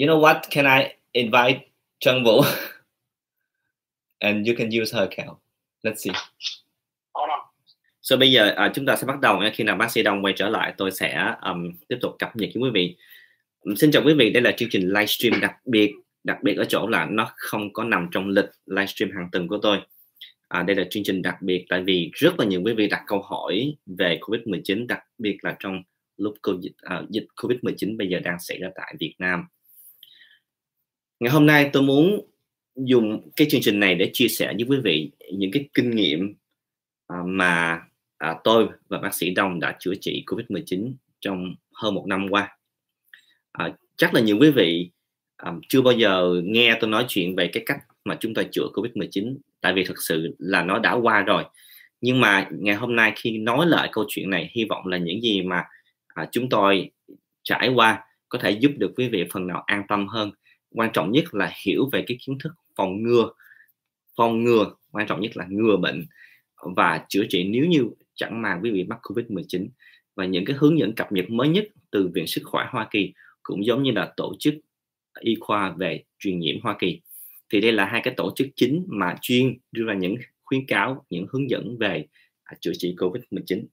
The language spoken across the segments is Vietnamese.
You know what? Can I invite Trang Vũ? And you can use her account. Let's see. So bây giờ chúng ta sẽ bắt đầu. Khi nào bác sĩ Đông quay trở lại, tôi sẽ tiếp tục cập nhật với quý vị. Xin chào quý vị, đây là chương trình livestream đặc biệt ở chỗ là nó không có nằm trong lịch livestream hàng tuần của tôi. Đây là chương trình đặc biệt tại vì rất là nhiều quý vị đặt câu hỏi về COVID-19, đặc biệt là trong lúc dịch COVID-19 bây giờ đang xảy ra tại Việt Nam. Ngày hôm nay tôi muốn dùng cái chương trình này để chia sẻ với quý vị những cái kinh nghiệm mà tôi và bác sĩ Đông đã chữa trị COVID-19 trong hơn một năm qua. Chắc là nhiều quý vị chưa bao giờ nghe tôi nói chuyện về cái cách mà chúng ta chữa COVID-19, tại vì thực sự là nó đã qua rồi. Nhưng mà ngày hôm nay khi nói lại câu chuyện này, hy vọng là những gì mà chúng tôi trải qua có thể giúp được quý vị phần nào an tâm hơn. Quan trọng nhất là hiểu về cái kiến thức phòng ngừa, quan trọng nhất là ngừa bệnh và chữa trị nếu như chẳng may quý vị mắc COVID-19. Và những cái hướng dẫn cập nhật mới nhất từ Viện Sức khỏe Hoa Kỳ cũng giống như là Tổ chức Y khoa về Truyền nhiễm Hoa Kỳ. Thì đây là hai cái tổ chức chính mà chuyên đưa ra những khuyến cáo, những hướng dẫn về chữa trị COVID-19.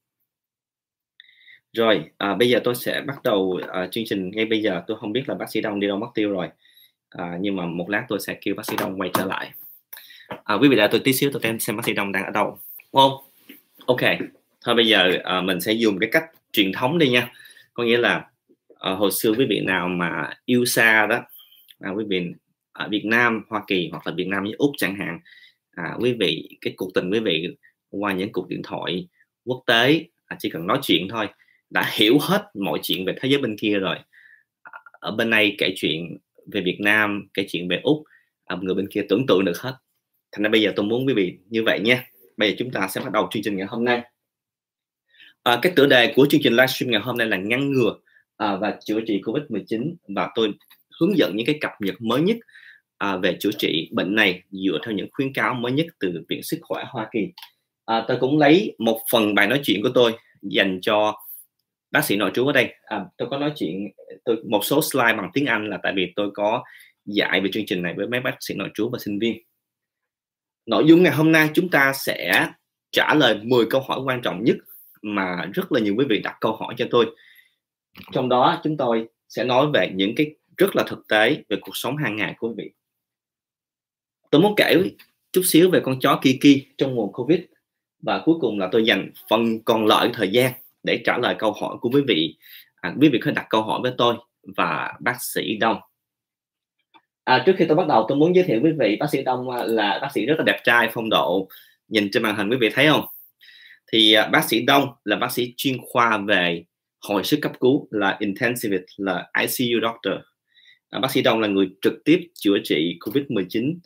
Rồi, bây giờ tôi sẽ bắt đầu chương trình ngay bây giờ. Tôi không biết là bác sĩ Đông đi đâu mất tiêu rồi. Nhưng mà một lát tôi sẽ kêu bác sĩ Đông quay trở lại. Quý vị đợi tôi tí xíu, tôi xem bác sĩ Đông đang ở đâu. Không? Ok. Thôi bây giờ mình sẽ dùng cái cách truyền thống đi nha. Có nghĩa là hồi xưa quý vị nào mà yêu xa đó, quý vị ở Việt Nam, Hoa Kỳ hoặc là Việt Nam với Úc chẳng hạn, quý vị cái cuộc tình quý vị qua những cuộc điện thoại quốc tế, chỉ cần nói chuyện thôi đã hiểu hết mọi chuyện về thế giới bên kia rồi. Ở bên này kể chuyện về Việt Nam, kể chuyện về Úc, người bên kia tưởng tượng được hết. Thành ra bây giờ tôi muốn quý vị như vậy nha. Bây giờ chúng ta sẽ bắt đầu chương trình ngày hôm nay. Cái tựa đề của chương trình livestream ngày hôm nay là ngăn ngừa và chữa trị COVID-19, và tôi hướng dẫn những cái cập nhật mới nhất về chữa trị bệnh này dựa theo những khuyến cáo mới nhất từ Viện Sức khỏe Hoa Kỳ. Tôi cũng lấy một phần bài nói chuyện của tôi dành cho bác sĩ nội trú ở đây. Tôi có nói chuyện một số slide bằng tiếng Anh là tại vì tôi có dạy về chương trình này với mấy bác sĩ nội trú và sinh viên. Nội dung ngày hôm nay chúng ta sẽ trả lời 10 câu hỏi quan trọng nhất mà rất là nhiều quý vị đặt câu hỏi cho tôi. Trong đó chúng tôi sẽ nói về những cái rất là thực tế về cuộc sống hàng ngày của quý vị. Tôi muốn kể chút xíu về con chó Kiki trong mùa Covid, và cuối cùng là tôi dành phần còn lại thời gian để trả lời câu hỏi của quý vị. Quý vị có thể đặt câu hỏi với tôi và bác sĩ Đông. Trước khi tôi bắt đầu, tôi muốn giới thiệu với quý vị bác sĩ Đông là bác sĩ rất là đẹp trai, phong độ. Nhìn trên màn hình quý vị thấy không? Thì bác sĩ Đông là bác sĩ chuyên khoa về hồi sức cấp cứu, là intensivist, là ICU doctor. Bác sĩ Đông là người trực tiếp chữa trị COVID-19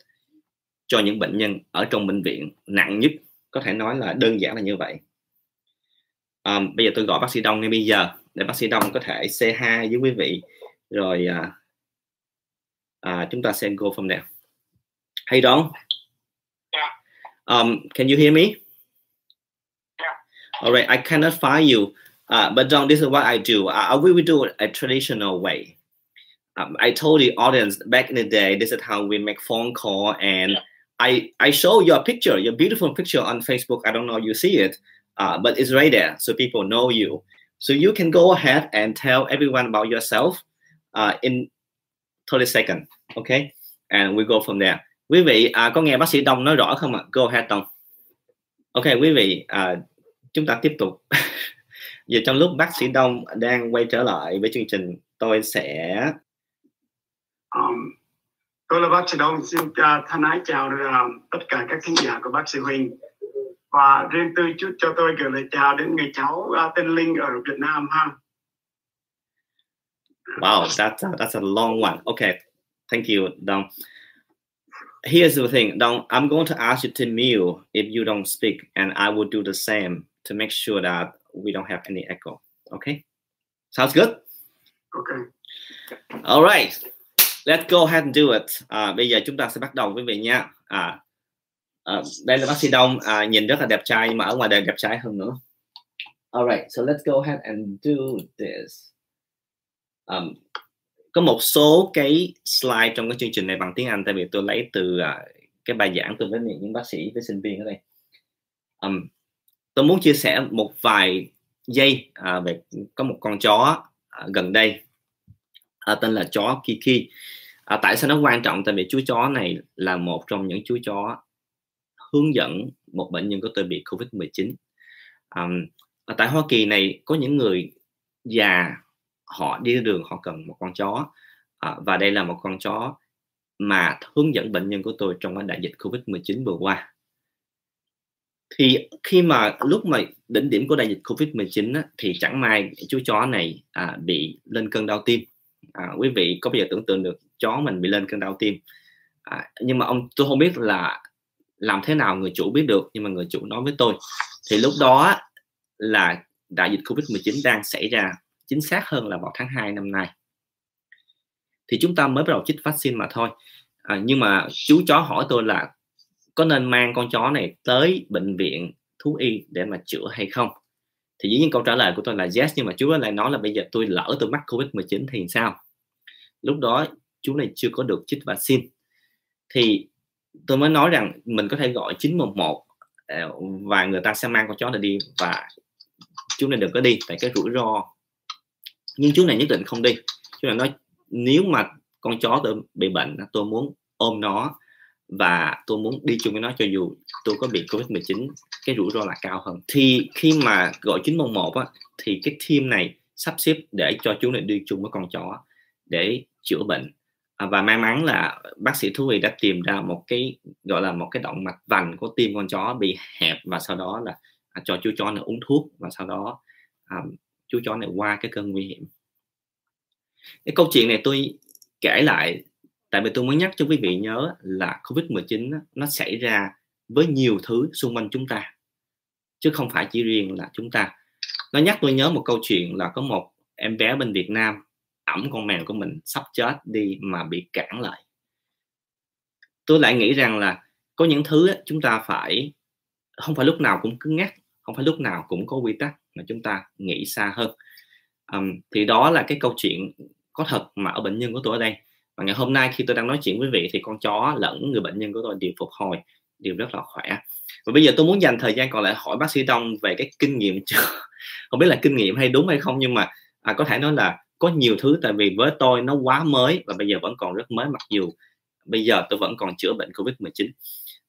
cho những bệnh nhân ở trong bệnh viện nặng nhất. Có thể nói là đơn giản là như vậy. Bây giờ tôi gọi bác sĩ Đông ngay bây giờ để bác sĩ Đông có thể say hi với quý vị. Rồi chúng ta sẽ go from there. Hey Don. Can you hear me? All right, I cannot find you. But Don, this is what I do. We will do it a traditional way. I told the audience back in the day, this is how we make phone call. And I show your picture, your beautiful picture on Facebook. I don't know you see it, but it's right there. So people know you. So you can go ahead and tell everyone about yourself in 30 seconds. Okay? And we go from there. Quý vị có nghe bác sĩ Đông nói rõ không ạ? Go ahead, Đông. Okay, quý vị, chúng ta tiếp tục. Giờ trong lúc bác sĩ Đông đang quay trở lại với chương trình, tôi sẽ... tôi là bác sĩ Đông, xin thân ái chào tất cả các khán giả của bác sĩ Wynn. Và riêng tư chút cho tôi gửi lời chào đến người cháu tên Linh ở Việt Nam ha. Wow, that's a long one. Okay, thank you, Đông. Here's the thing, Don, I'm going to ask you to mute if you don't speak, and I will do the same to make sure that we don't have any echo. Okay? Sounds good? Okay. All right. Let's go ahead and do it. Bây giờ chúng ta sẽ bắt đầu quý vị nha. Đây là bác sĩ Đông, nhìn rất là đẹp trai nhưng mà ở ngoài đời đẹp trai hơn nữa. All right. So let's go ahead and do this. có một số cái slide trong cái chương trình này bằng tiếng Anh, tại vì tôi lấy từ cái bài giảng tôi với những bác sĩ với sinh viên ở đây. Tôi muốn chia sẻ một vài giây về có một con chó gần đây tên là chó Kiki. Tại sao nó quan trọng? Tại vì chú chó này là một trong những chú chó hướng dẫn một bệnh nhân của tôi bị COVID-19. Tại Hoa Kỳ này có những người già họ đi đường họ cần một con chó, và đây là một con chó mà hướng dẫn bệnh nhân của tôi trong cái đại dịch COVID-19 vừa qua. Thì khi mà lúc mà đỉnh điểm của đại dịch COVID-19 á, thì chẳng may chú chó này bị lên cơn đau tim. Quý vị có bao giờ tưởng tượng được chó mình bị lên cơn đau tim? Nhưng mà tôi không biết là làm thế nào người chủ biết được, nhưng mà người chủ nói với tôi thì lúc đó là đại dịch COVID-19 đang xảy ra, chính xác hơn là vào tháng 2 năm nay. Thì chúng ta mới bắt đầu chích vaccine mà thôi. Nhưng mà chú chó hỏi tôi là có nên mang con chó này tới bệnh viện thú y để mà chữa hay không? Thì dĩ nhiên câu trả lời của tôi là yes, nhưng mà chú ấy lại nói là bây giờ tôi lỡ tôi mắc COVID-19 thì sao? Lúc đó chú này chưa có được chích vaccine. Thì tôi mới nói rằng mình có thể gọi 911 và người ta sẽ mang con chó này đi, và chú này đừng có đi tại cái rủi ro. Nhưng chú này nhất định không đi. Chú này nói nếu mà con chó tôi bị bệnh, tôi muốn ôm nó và tôi muốn đi chung với nó cho dù tôi có bị COVID-19, cái rủi ro là cao hơn. Thì khi mà gọi 911 á, thì cái team này sắp xếp để cho chú này đi chung với con chó để chữa bệnh. Và may mắn là bác sĩ thú y đã tìm ra một cái gọi là một cái động mạch vành của tim con chó bị hẹp, và sau đó là cho chú chó này uống thuốc, và sau đó chú chó này qua cái cơn nguy hiểm. Cái câu chuyện này tôi kể lại tại vì tôi muốn nhắc cho quý vị nhớ là COVID-19 nó xảy ra với nhiều thứ xung quanh chúng ta, chứ không phải chỉ riêng là chúng ta. Nó nhắc tôi nhớ một câu chuyện là có một em bé bên Việt Nam ẵm con mèo của mình sắp chết đi mà bị cản lại. Tôi lại nghĩ rằng là có những thứ chúng ta phải, không phải lúc nào cũng cứng nhắc, không phải lúc nào cũng có quy tắc, mà chúng ta nghĩ xa hơn. Thì đó là cái câu chuyện có thật mà ở bệnh nhân của tôi ở đây. Và ngày hôm nay khi tôi đang nói chuyện với quý vị thì con chó lẫn người bệnh nhân của tôi đều phục hồi, đều rất là khỏe. Và bây giờ tôi muốn dành thời gian còn lại hỏi bác sĩ Đông về cái kinh nghiệm, không biết là kinh nghiệm hay đúng hay không, nhưng mà có thể nói là có nhiều thứ, tại vì với tôi nó quá mới và bây giờ vẫn còn rất mới, mặc dù bây giờ tôi vẫn còn chữa bệnh COVID-19.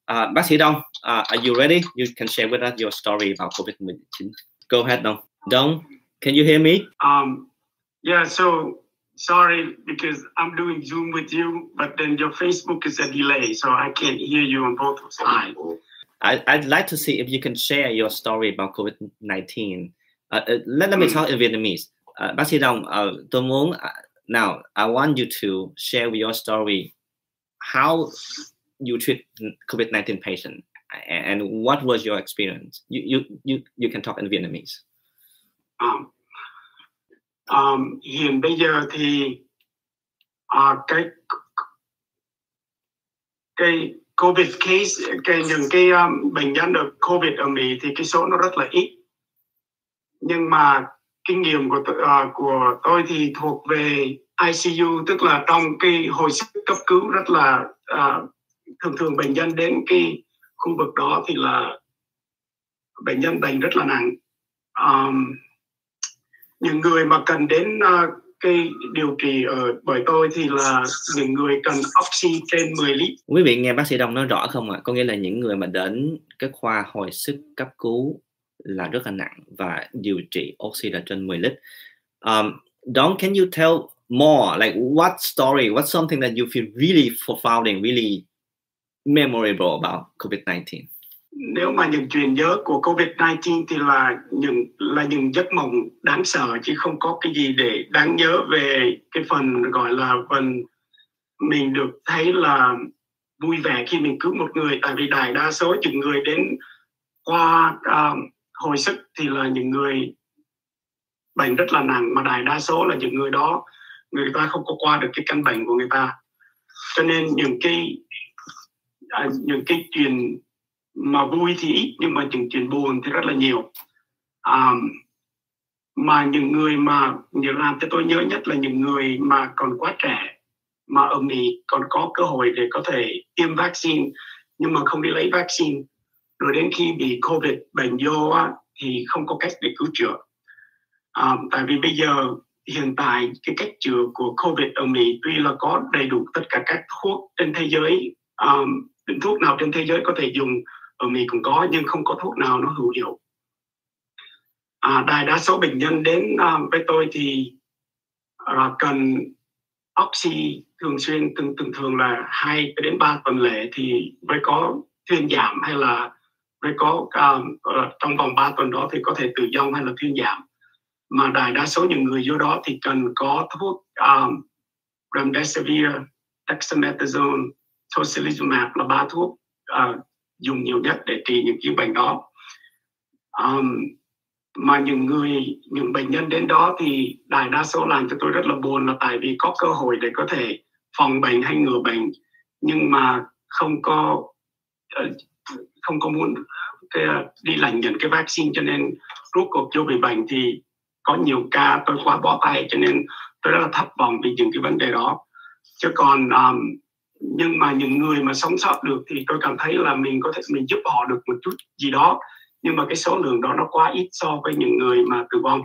Bác sĩ Đông, are you ready? You can share with us your story about COVID-19. Go ahead, Đông. Đông, can you hear me? Yeah, so sorry, because I'm doing Zoom with you, but then your Facebook is a delay, so I can't hear you on both sides. I'd like to see if you can share your story about COVID-19. Let me talk in Vietnamese. Bác sĩ Đông, tôi muốn, now I want you to share your story, how you treat COVID-19 patient, and what was your experience? You can talk in Vietnamese. Hiện bây giờ thì cái COVID case, những bệnh nhân được COVID ở Mỹ thì cái số nó rất là ít. Nhưng mà kinh nghiệm của tôi thì thuộc về ICU, tức là trong cái hồi sức cấp cứu rất là thường thường bệnh nhân đến cái khu vực đó thì là bệnh nhân bệnh rất là nặng. Những người mà cần đến cái điều trị bởi tôi thì là những người cần oxy trên 10 lít. Quý vị nghe bác sĩ Đông nói rõ không ạ? Có nghĩa là những người mà đến cái khoa hồi sức cấp cứu là rất là nặng và điều trị oxy là trên 10 lít. Don, can you tell more? Like what story, what's something that you feel really profound and really memorable about COVID-19? Nếu mà những chuyện nhớ của COVID-19 thì là những giấc mộng đáng sợ, chứ không có cái gì để đáng nhớ về cái phần gọi là phần mình được thấy là vui vẻ khi mình cứu một người. Tại vì đại đa số những người đến qua hồi sức thì là những người bệnh rất là nặng, mà đại đa số là những người đó người ta không có qua được cái căn bệnh của người ta, cho nên những cái chuyện mà vui thì ít nhưng mà những chuyện buồn thì rất là nhiều. mà những người mà làm cho tôi nhớ nhất là những người mà còn quá trẻ mà ở Mỹ còn có cơ hội để có thể tiêm vaccine nhưng mà không đi lấy vaccine, rồi đến khi bị COVID bệnh vô thì không có cách để cứu chữa. Tại vì bây giờ hiện tại cái cách chữa của COVID ở Mỹ tuy là có đầy đủ tất cả các thuốc trên thế giới, thuốc nào trên thế giới có thể dùng ở Mỹ cũng có, nhưng không có thuốc nào nó hữu hiệu. Đại đa số bệnh nhân đến với tôi thì cần oxy thường xuyên, thường là 2 đến 3 tuần lễ thì mới có thuyên giảm, hay là mới có trong vòng 3 tuần đó thì có thể tử vong hay là thuyên giảm. Mà đại đa số những người vô đó thì cần có thuốc Remdesivir, Dexamethasone, Tocilizumab là 3 thuốc dùng nhiều nhất để trị những cái bệnh đó. Mà những bệnh nhân đến đó thì đại đa số làm cho tôi rất là buồn là tại vì có cơ hội để có thể phòng bệnh hay ngừa bệnh, nhưng mà không có muốn đi lành nhận cái vaccine, cho nên rốt cuộc vô bị bệnh thì có nhiều ca tôi quá bó tay, cho nên tôi rất là thất vọng vì những cái vấn đề đó. Chứ còn nhưng mà những người mà sống sót được thì tôi cảm thấy là mình có thể mình giúp họ được một chút gì đó, nhưng mà cái số lượng đó nó quá ít so với những người mà tử vong.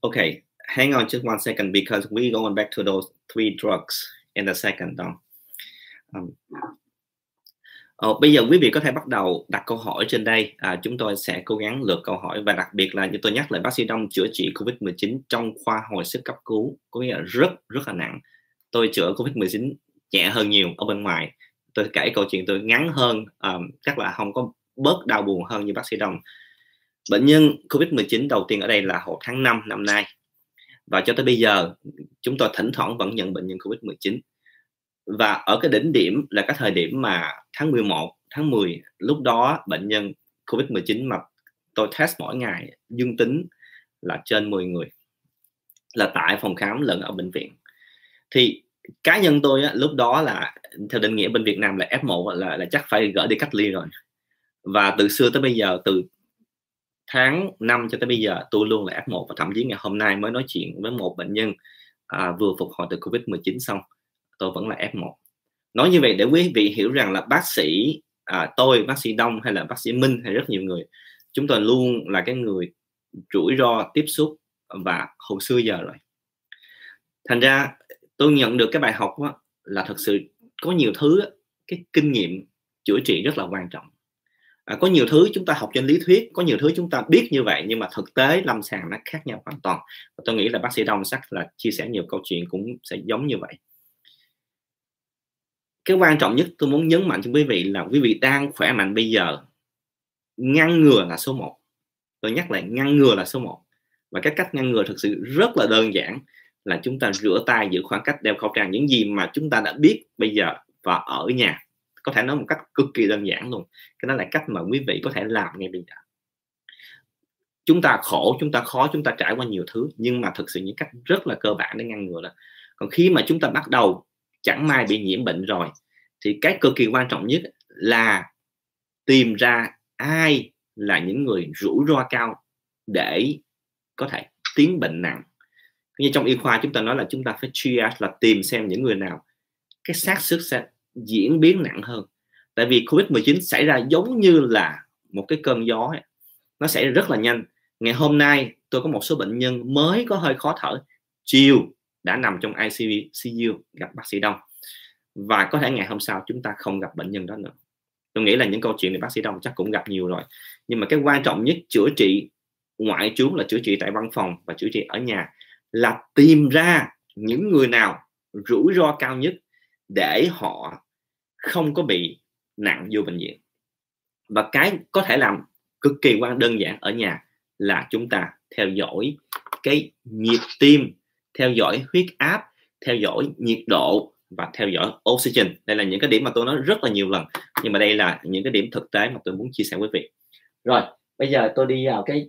Okay, hang on just one second because we're going back to those 3 drugs in a second. Bây giờ quý vị có thể bắt đầu đặt câu hỏi trên đây. Chúng tôi sẽ cố gắng lượt câu hỏi, và đặc biệt là như tôi nhắc lại, bác sĩ Đông chữa trị COVID-19 trong khoa hồi sức cấp cứu, có nghĩa là rất là nặng. Tôi chữa COVID-19 nhẹ hơn nhiều ở bên ngoài. Tôi kể câu chuyện tôi ngắn hơn, chắc là không có bớt đau buồn hơn như bác sĩ Đông. Bệnh nhân COVID-19 đầu tiên ở đây là hồi tháng 5 năm nay. Và cho tới bây giờ, chúng tôi thỉnh thoảng vẫn nhận bệnh nhân COVID-19. Và ở cái đỉnh điểm là cái thời điểm mà tháng 11, tháng 10, lúc đó bệnh nhân COVID-19 mà tôi test mỗi ngày dương tính là trên 10 người. Là tại phòng khám lẫn ở bệnh viện. Thì cá nhân tôi á, lúc đó là theo định nghĩa bên Việt Nam là F1 là chắc phải gửi đi cách ly rồi. Và từ xưa tới bây giờ, từ tháng 5 cho tới bây giờ, tôi luôn là F1, và thậm chí ngày hôm nay mới nói chuyện với một bệnh nhân vừa phục hồi từ COVID-19 xong, tôi vẫn là F1. Nói như vậy để quý vị hiểu rằng là bác sĩ tôi, bác sĩ Đông hay là bác sĩ Minh hay rất nhiều người, chúng tôi luôn là cái người rủi ro tiếp xúc và hồi xưa giờ rồi. Thành ra tôi nhận được cái bài học đó, là thật sự có nhiều thứ cái kinh nghiệm chữa trị rất là quan trọng. Có nhiều thứ chúng ta học trên lý thuyết, có nhiều thứ chúng ta biết như vậy, nhưng mà thực tế lâm sàng nó khác nhau hoàn toàn. Và tôi nghĩ là bác sĩ Đông chắc là chia sẻ nhiều câu chuyện cũng sẽ giống như vậy. Cái quan trọng nhất tôi muốn nhấn mạnh cho quý vị là quý vị đang khỏe mạnh bây giờ, ngăn ngừa là số 1. Tôi nhắc lại, ngăn ngừa là số 1. Và cái cách ngăn ngừa thực sự rất là đơn giản, là chúng ta rửa tay, giữ khoảng cách, đeo khẩu trang, những gì mà chúng ta đã biết bây giờ, và ở nhà. Có thể nói một cách cực kỳ đơn giản luôn. Cái đó là cách mà quý vị có thể làm ngay bây giờ. Chúng ta khổ, chúng ta khó, chúng ta trải qua nhiều thứ, nhưng mà thực sự những cách rất là cơ bản để ngăn ngừa đó. Còn khi mà chúng ta bắt đầu chẳng may bị nhiễm bệnh rồi, thì cái cực kỳ quan trọng nhất là tìm ra ai là những người rủi ro cao để có thể tiến bệnh nặng. Như trong y khoa chúng ta nói là chúng ta phải triage, là tìm xem những người nào cái xác suất sẽ diễn biến nặng hơn. Tại vì COVID-19 xảy ra giống như là một cái cơn gió ấy. Nó xảy ra rất là nhanh. Ngày hôm nay tôi có một số bệnh nhân mới có hơi khó thở, chiều đã nằm trong ICU gặp bác sĩ Đông. Và có thể ngày hôm sau chúng ta không gặp bệnh nhân đó nữa. Tôi nghĩ là những câu chuyện này bác sĩ Đông chắc cũng gặp nhiều rồi. Nhưng mà cái quan trọng nhất chữa trị ngoại trú là chữa trị tại văn phòng và chữa trị ở nhà, là tìm ra những người nào rủi ro cao nhất để họ không có bị nặng vô bệnh viện. Và cái có thể làm cực kỳ đơn giản ở nhà là chúng ta theo dõi cái nhịp tim, theo dõi huyết áp, theo dõi nhiệt độ và theo dõi oxygen. Đây là những cái điểm mà tôi nói rất là nhiều lần, nhưng mà đây là những cái điểm thực tế mà tôi muốn chia sẻ với quý vị. Rồi, bây giờ tôi đi vào cái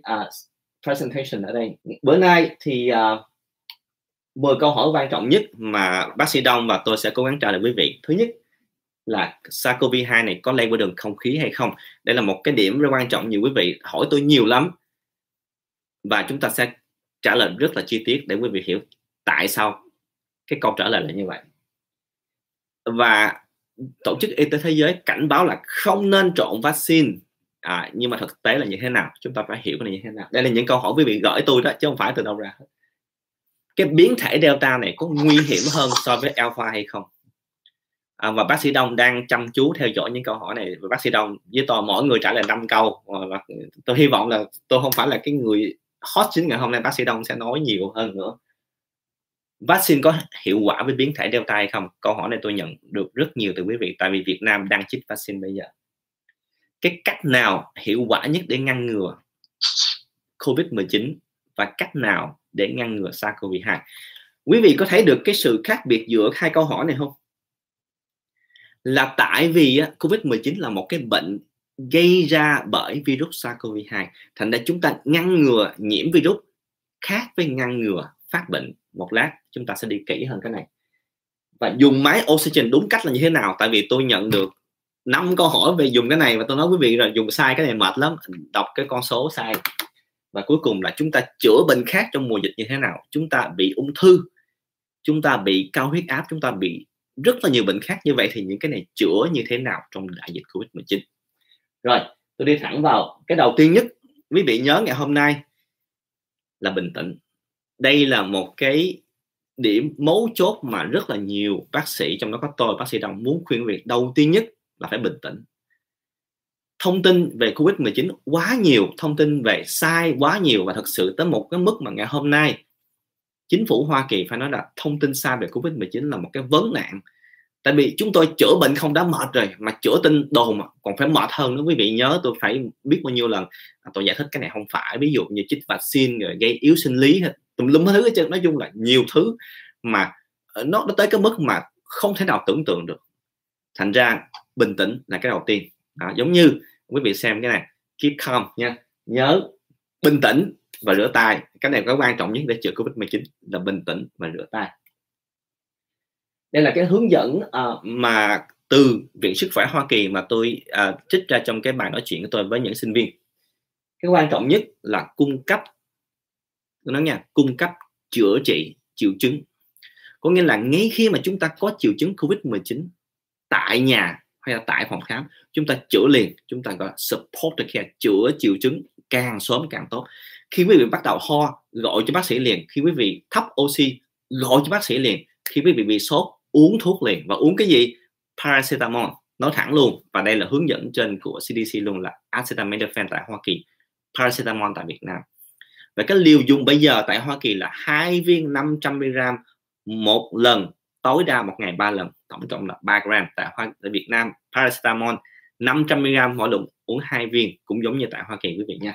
presentation ở đây. Bữa nay thì 10 câu hỏi quan trọng nhất mà bác sĩ Đông và tôi sẽ cố gắng trả lời quý vị. Thứ nhất là SARS-CoV-2 này có lây qua đường không khí hay không. Đây là một cái điểm rất quan trọng, nhiều quý vị hỏi tôi nhiều lắm. Và chúng ta sẽ trả lời rất là chi tiết để quý vị hiểu tại sao cái câu trả lời là như vậy. Và Tổ chức Y tế Thế giới cảnh báo là không nên trộn vaccine. Nhưng mà thực tế là như thế nào? Chúng ta phải hiểu cái này như thế nào? Đây là những câu hỏi quý vị gửi tôi đó, chứ không phải từ đâu ra hết. Cái biến thể Delta này có nguy hiểm hơn so với Alpha hay không? Và bác sĩ Đông đang chăm chú theo dõi những câu hỏi này. Và bác sĩ Đông với tôi mỗi người trả lời 5 câu. Và tôi hy vọng là tôi không phải là cái người hot chính ngày hôm nay. Bác sĩ Đông sẽ nói nhiều hơn nữa. Vaccine có hiệu quả với biến thể Delta hay không? Câu hỏi này tôi nhận được rất nhiều từ quý vị. Tại vì Việt Nam đang chích vaccine bây giờ. Cái cách nào hiệu quả nhất để ngăn ngừa COVID-19 và cách nào để ngăn ngừa SARS-CoV-2? Quý vị có thấy được cái sự khác biệt giữa hai câu hỏi này không? Là tại vì COVID-19 là một cái bệnh gây ra bởi virus SARS-CoV-2. Thành ra chúng ta ngăn ngừa nhiễm virus khác với ngăn ngừa phát bệnh. Một lát chúng ta sẽ đi kỹ hơn cái này. Và dùng máy oxygen đúng cách là như thế nào? Tại vì tôi nhận được 5 câu hỏi về dùng cái này. Và tôi nói quý vị rồi, dùng sai cái này mệt lắm. Đọc cái con số sai. Và cuối cùng là chúng ta chữa bệnh khác trong mùa dịch như thế nào? Chúng ta bị ung thư, chúng ta bị cao huyết áp, chúng ta bị rất là nhiều bệnh khác. Như vậy thì những cái này chữa như thế nào trong đại dịch COVID-19? Rồi, tôi đi thẳng vào. Cái đầu tiên nhất, quý vị nhớ ngày hôm nay là bình tĩnh. Đây là một cái điểm mấu chốt mà rất là nhiều bác sĩ, trong đó có tôi, bác sĩ Đông muốn khuyên việc đầu tiên nhất là phải bình tĩnh. Thông tin về COVID-19 quá nhiều, thông tin về sai quá nhiều, và thật sự tới một cái mức mà ngày hôm nay chính phủ Hoa Kỳ phải nói là thông tin sai về COVID-19 là một cái vấn nạn. Tại vì chúng tôi chữa bệnh không đã mệt rồi, mà chữa tin đồn còn phải mệt hơn nữa. Quý vị nhớ tôi phải biết bao nhiêu lần tôi giải thích cái này không phải, ví dụ như chích vaccine rồi gây yếu sinh lý tùm lum thứ, nói chung là nhiều thứ mà nó tới cái mức mà không thể nào tưởng tượng được. Thành ra bình tĩnh là cái đầu tiên. Giống như quý vị xem cái này, keep calm nha, nhớ bình tĩnh và rửa tay. Cái này có quan trọng nhất để chữa COVID-19 là bình tĩnh và rửa tay. Đây là cái hướng dẫn mà từ Viện Sức khỏe Hoa Kỳ mà tôi trích ra trong cái bài nói chuyện của tôi với những sinh viên. Cái quan trọng nhất là cung cấp chữa trị triệu chứng. Có nghĩa là ngay khi mà chúng ta có triệu chứng COVID-19 tại nhà hay là tại phòng khám, chúng ta chữa liền, chúng ta gọi là support care, chữa triệu chứng càng sớm càng tốt. Khi quý vị bắt đầu ho, gọi cho bác sĩ liền. Khi quý vị thấp oxy, gọi cho bác sĩ liền. Khi quý vị bị sốt, uống thuốc liền. Và uống cái gì? Paracetamol, nói thẳng luôn. Và đây là hướng dẫn trên của CDC luôn, là acetaminophen tại Hoa Kỳ, Paracetamol tại Việt Nam. Và cái liều dùng bây giờ tại Hoa Kỳ là 2 viên 500mg một lần, tối đa một ngày 3 lần, tổng cộng là 3g. Tại Việt Nam, Paracetamol 500mg mỗi lần, uống 2 viên, cũng giống như tại Hoa Kỳ quý vị nha.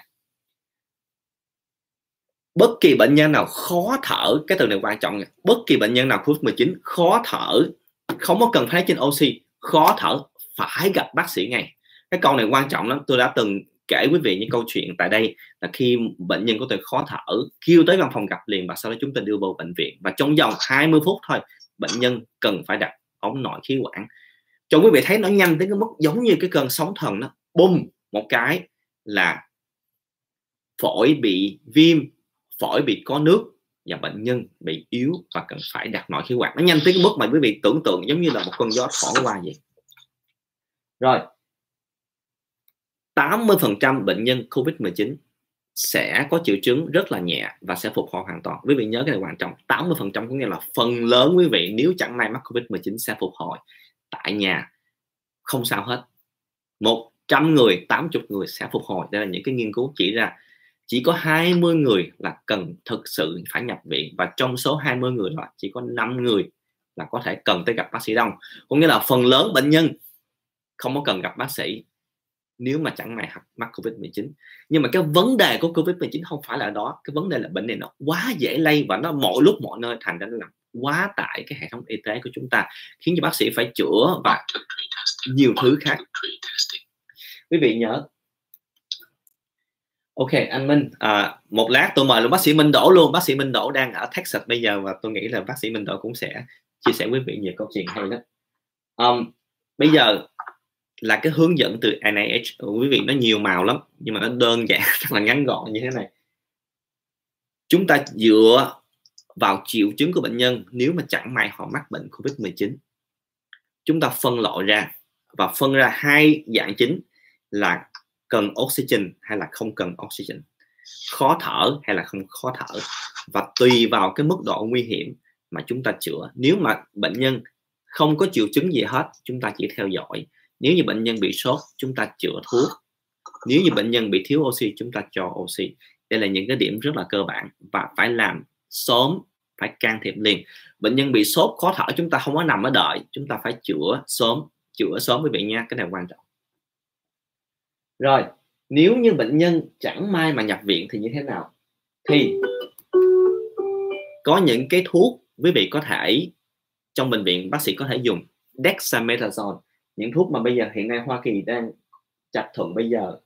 Bất kỳ bệnh nhân nào khó thở, cái từ này quan trọng, bất kỳ bệnh nhân nào COVID-19 khó thở, không có cần phải trên oxy, khó thở phải gặp bác sĩ ngay. Cái câu này quan trọng lắm, tôi đã từng kể quý vị những câu chuyện tại đây là khi bệnh nhân có thể khó thở, kêu tới văn phòng gặp liền, và sau đó chúng ta đưa vào bệnh viện, và trong vòng 20 phút thôi bệnh nhân cần phải đặt ống nội khí quản. Cho quý vị thấy nó nhanh tới cái mức giống như cái cơn sóng thần, nó bùm một cái là phổi bị viêm, phổi bị có nước và bệnh nhân bị yếu và cần phải đặt nội khí quản. Nó nhanh tới cái mức mà quý vị tưởng tượng giống như là một cơn gió thổi qua vậy. Rồi, 80% bệnh nhân COVID-19 sẽ có triệu chứng rất là nhẹ và sẽ phục hồi hoàn toàn. Quý vị nhớ cái này quan trọng. 80% có nghĩa là phần lớn quý vị nếu chẳng may mắc COVID-19 sẽ phục hồi tại nhà, không sao hết. 100 người, 80 người sẽ phục hồi. Đây là những cái nghiên cứu chỉ ra. Chỉ có 20 người là cần thực sự phải nhập viện, và trong số 20 người đó chỉ có 5 người là có thể cần tới gặp bác sĩ Đông. Có nghĩa là phần lớn bệnh nhân không có cần gặp bác sĩ nếu mà chẳng may mắc COVID-19. Nhưng mà cái vấn đề của COVID-19 không phải là đó. Cái vấn đề là bệnh này nó quá dễ lây và nó mọi lúc mọi nơi, thành ra nó làm quá tải cái hệ thống y tế của chúng ta, khiến cho bác sĩ phải chữa và nhiều thứ khác. Quý vị nhớ. Ok, anh Minh, một lát tôi mời luôn bác sĩ Minh Đỗ luôn. Bác sĩ Minh Đỗ đang ở Texas bây giờ, và tôi nghĩ là bác sĩ Minh Đỗ cũng sẽ chia sẻ với quý vị nhiều câu chuyện hay đó. Bây giờ là cái hướng dẫn từ NIH, quý vị nó nhiều màu lắm, nhưng mà nó đơn giản, rất là ngắn gọn như thế này. Chúng ta dựa vào triệu chứng của bệnh nhân nếu mà chẳng may họ mắc bệnh COVID-19. Chúng ta phân loại ra và phân ra hai dạng chính là cần oxygen hay là không cần oxygen, khó thở hay là không khó thở. Và tùy vào cái mức độ nguy hiểm mà chúng ta chữa. Nếu mà bệnh nhân không có triệu chứng gì hết, chúng ta chỉ theo dõi. Nếu như bệnh nhân bị sốt, chúng ta chữa thuốc. Nếu như bệnh nhân bị thiếu oxy, chúng ta cho oxy. Đây là những cái điểm rất là cơ bản và phải làm sớm, phải can thiệp liền. Bệnh nhân bị sốt, khó thở, chúng ta không có nằm ở đợi, chúng ta phải chữa sớm quý vị nha, cái này quan trọng. Rồi, nếu như bệnh nhân chẳng may mà nhập viện thì như thế nào? Thì có những cái thuốc quý vị có thể trong bệnh viện bác sĩ có thể dùng Dexamethasone, những thuốc mà bây giờ hiện nay Hoa Kỳ đang chấp thuận bây giờ,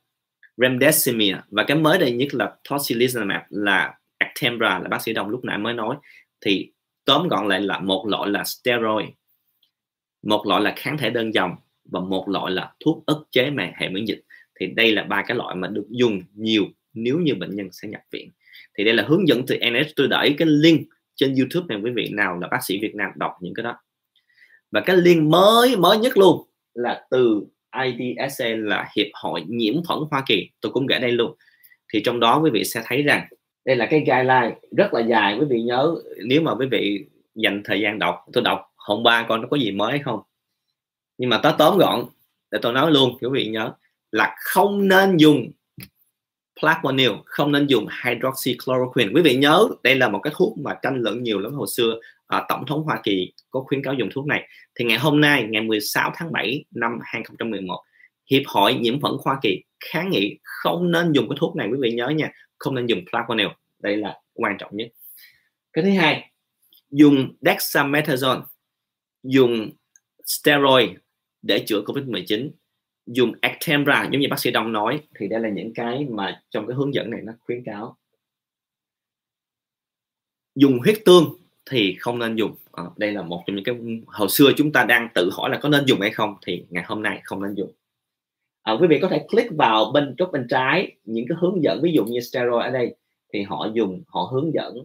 Remdesivir và cái mới đây nhất là Tocilizumab là Actemra là bác sĩ Đông lúc nãy mới nói. Thì tóm gọn lại là một loại là steroid, một loại là kháng thể đơn dòng và một loại là thuốc ức chế hệ miễn dịch. Thì đây là ba cái loại mà được dùng nhiều nếu như bệnh nhân sẽ nhập viện. Thì đây là hướng dẫn từ NS, tôi đẩy cái link trên YouTube này, quý vị nào là bác sĩ Việt Nam đọc những cái đó. Và cái link mới nhất luôn là từ IDSA là Hiệp hội Nhiễm khuẩn Hoa Kỳ, tôi cũng gửi đây luôn. Thì trong đó quý vị sẽ thấy rằng đây là cái guideline rất là dài, quý vị nhớ nếu mà quý vị dành thời gian đọc, tôi đọc hôm qua coi nó có gì mới hay không. Nhưng mà tóm gọn để tôi nói luôn, quý vị nhớ là không nên dùng Plaquenil, không nên dùng hydroxychloroquine. Quý vị nhớ đây là một cái thuốc mà tranh luận nhiều lắm hồi xưa, Tổng thống Hoa Kỳ có khuyến cáo dùng thuốc này. Thì ngày hôm nay, ngày 16 tháng 7 năm 2011, Hiệp hội Nhiễm khuẩn Hoa Kỳ kháng nghị không nên dùng cái thuốc này, quý vị nhớ nha, không nên dùng Plaquenil, đây là quan trọng nhất. Cái thứ hai, dùng Dexamethasone, dùng steroid để chữa COVID-19, dùng Actemra giống như bác sĩ Đông nói, thì đây là những cái mà trong cái hướng dẫn này nó khuyến cáo. Dùng huyết tương thì không nên dùng, đây là một trong những cái hồi xưa chúng ta đang tự hỏi là có nên dùng hay không, thì ngày hôm nay không nên dùng. Quý vị có thể click vào bên góc bên trái những cái hướng dẫn, ví dụ như steroid ở đây thì họ hướng dẫn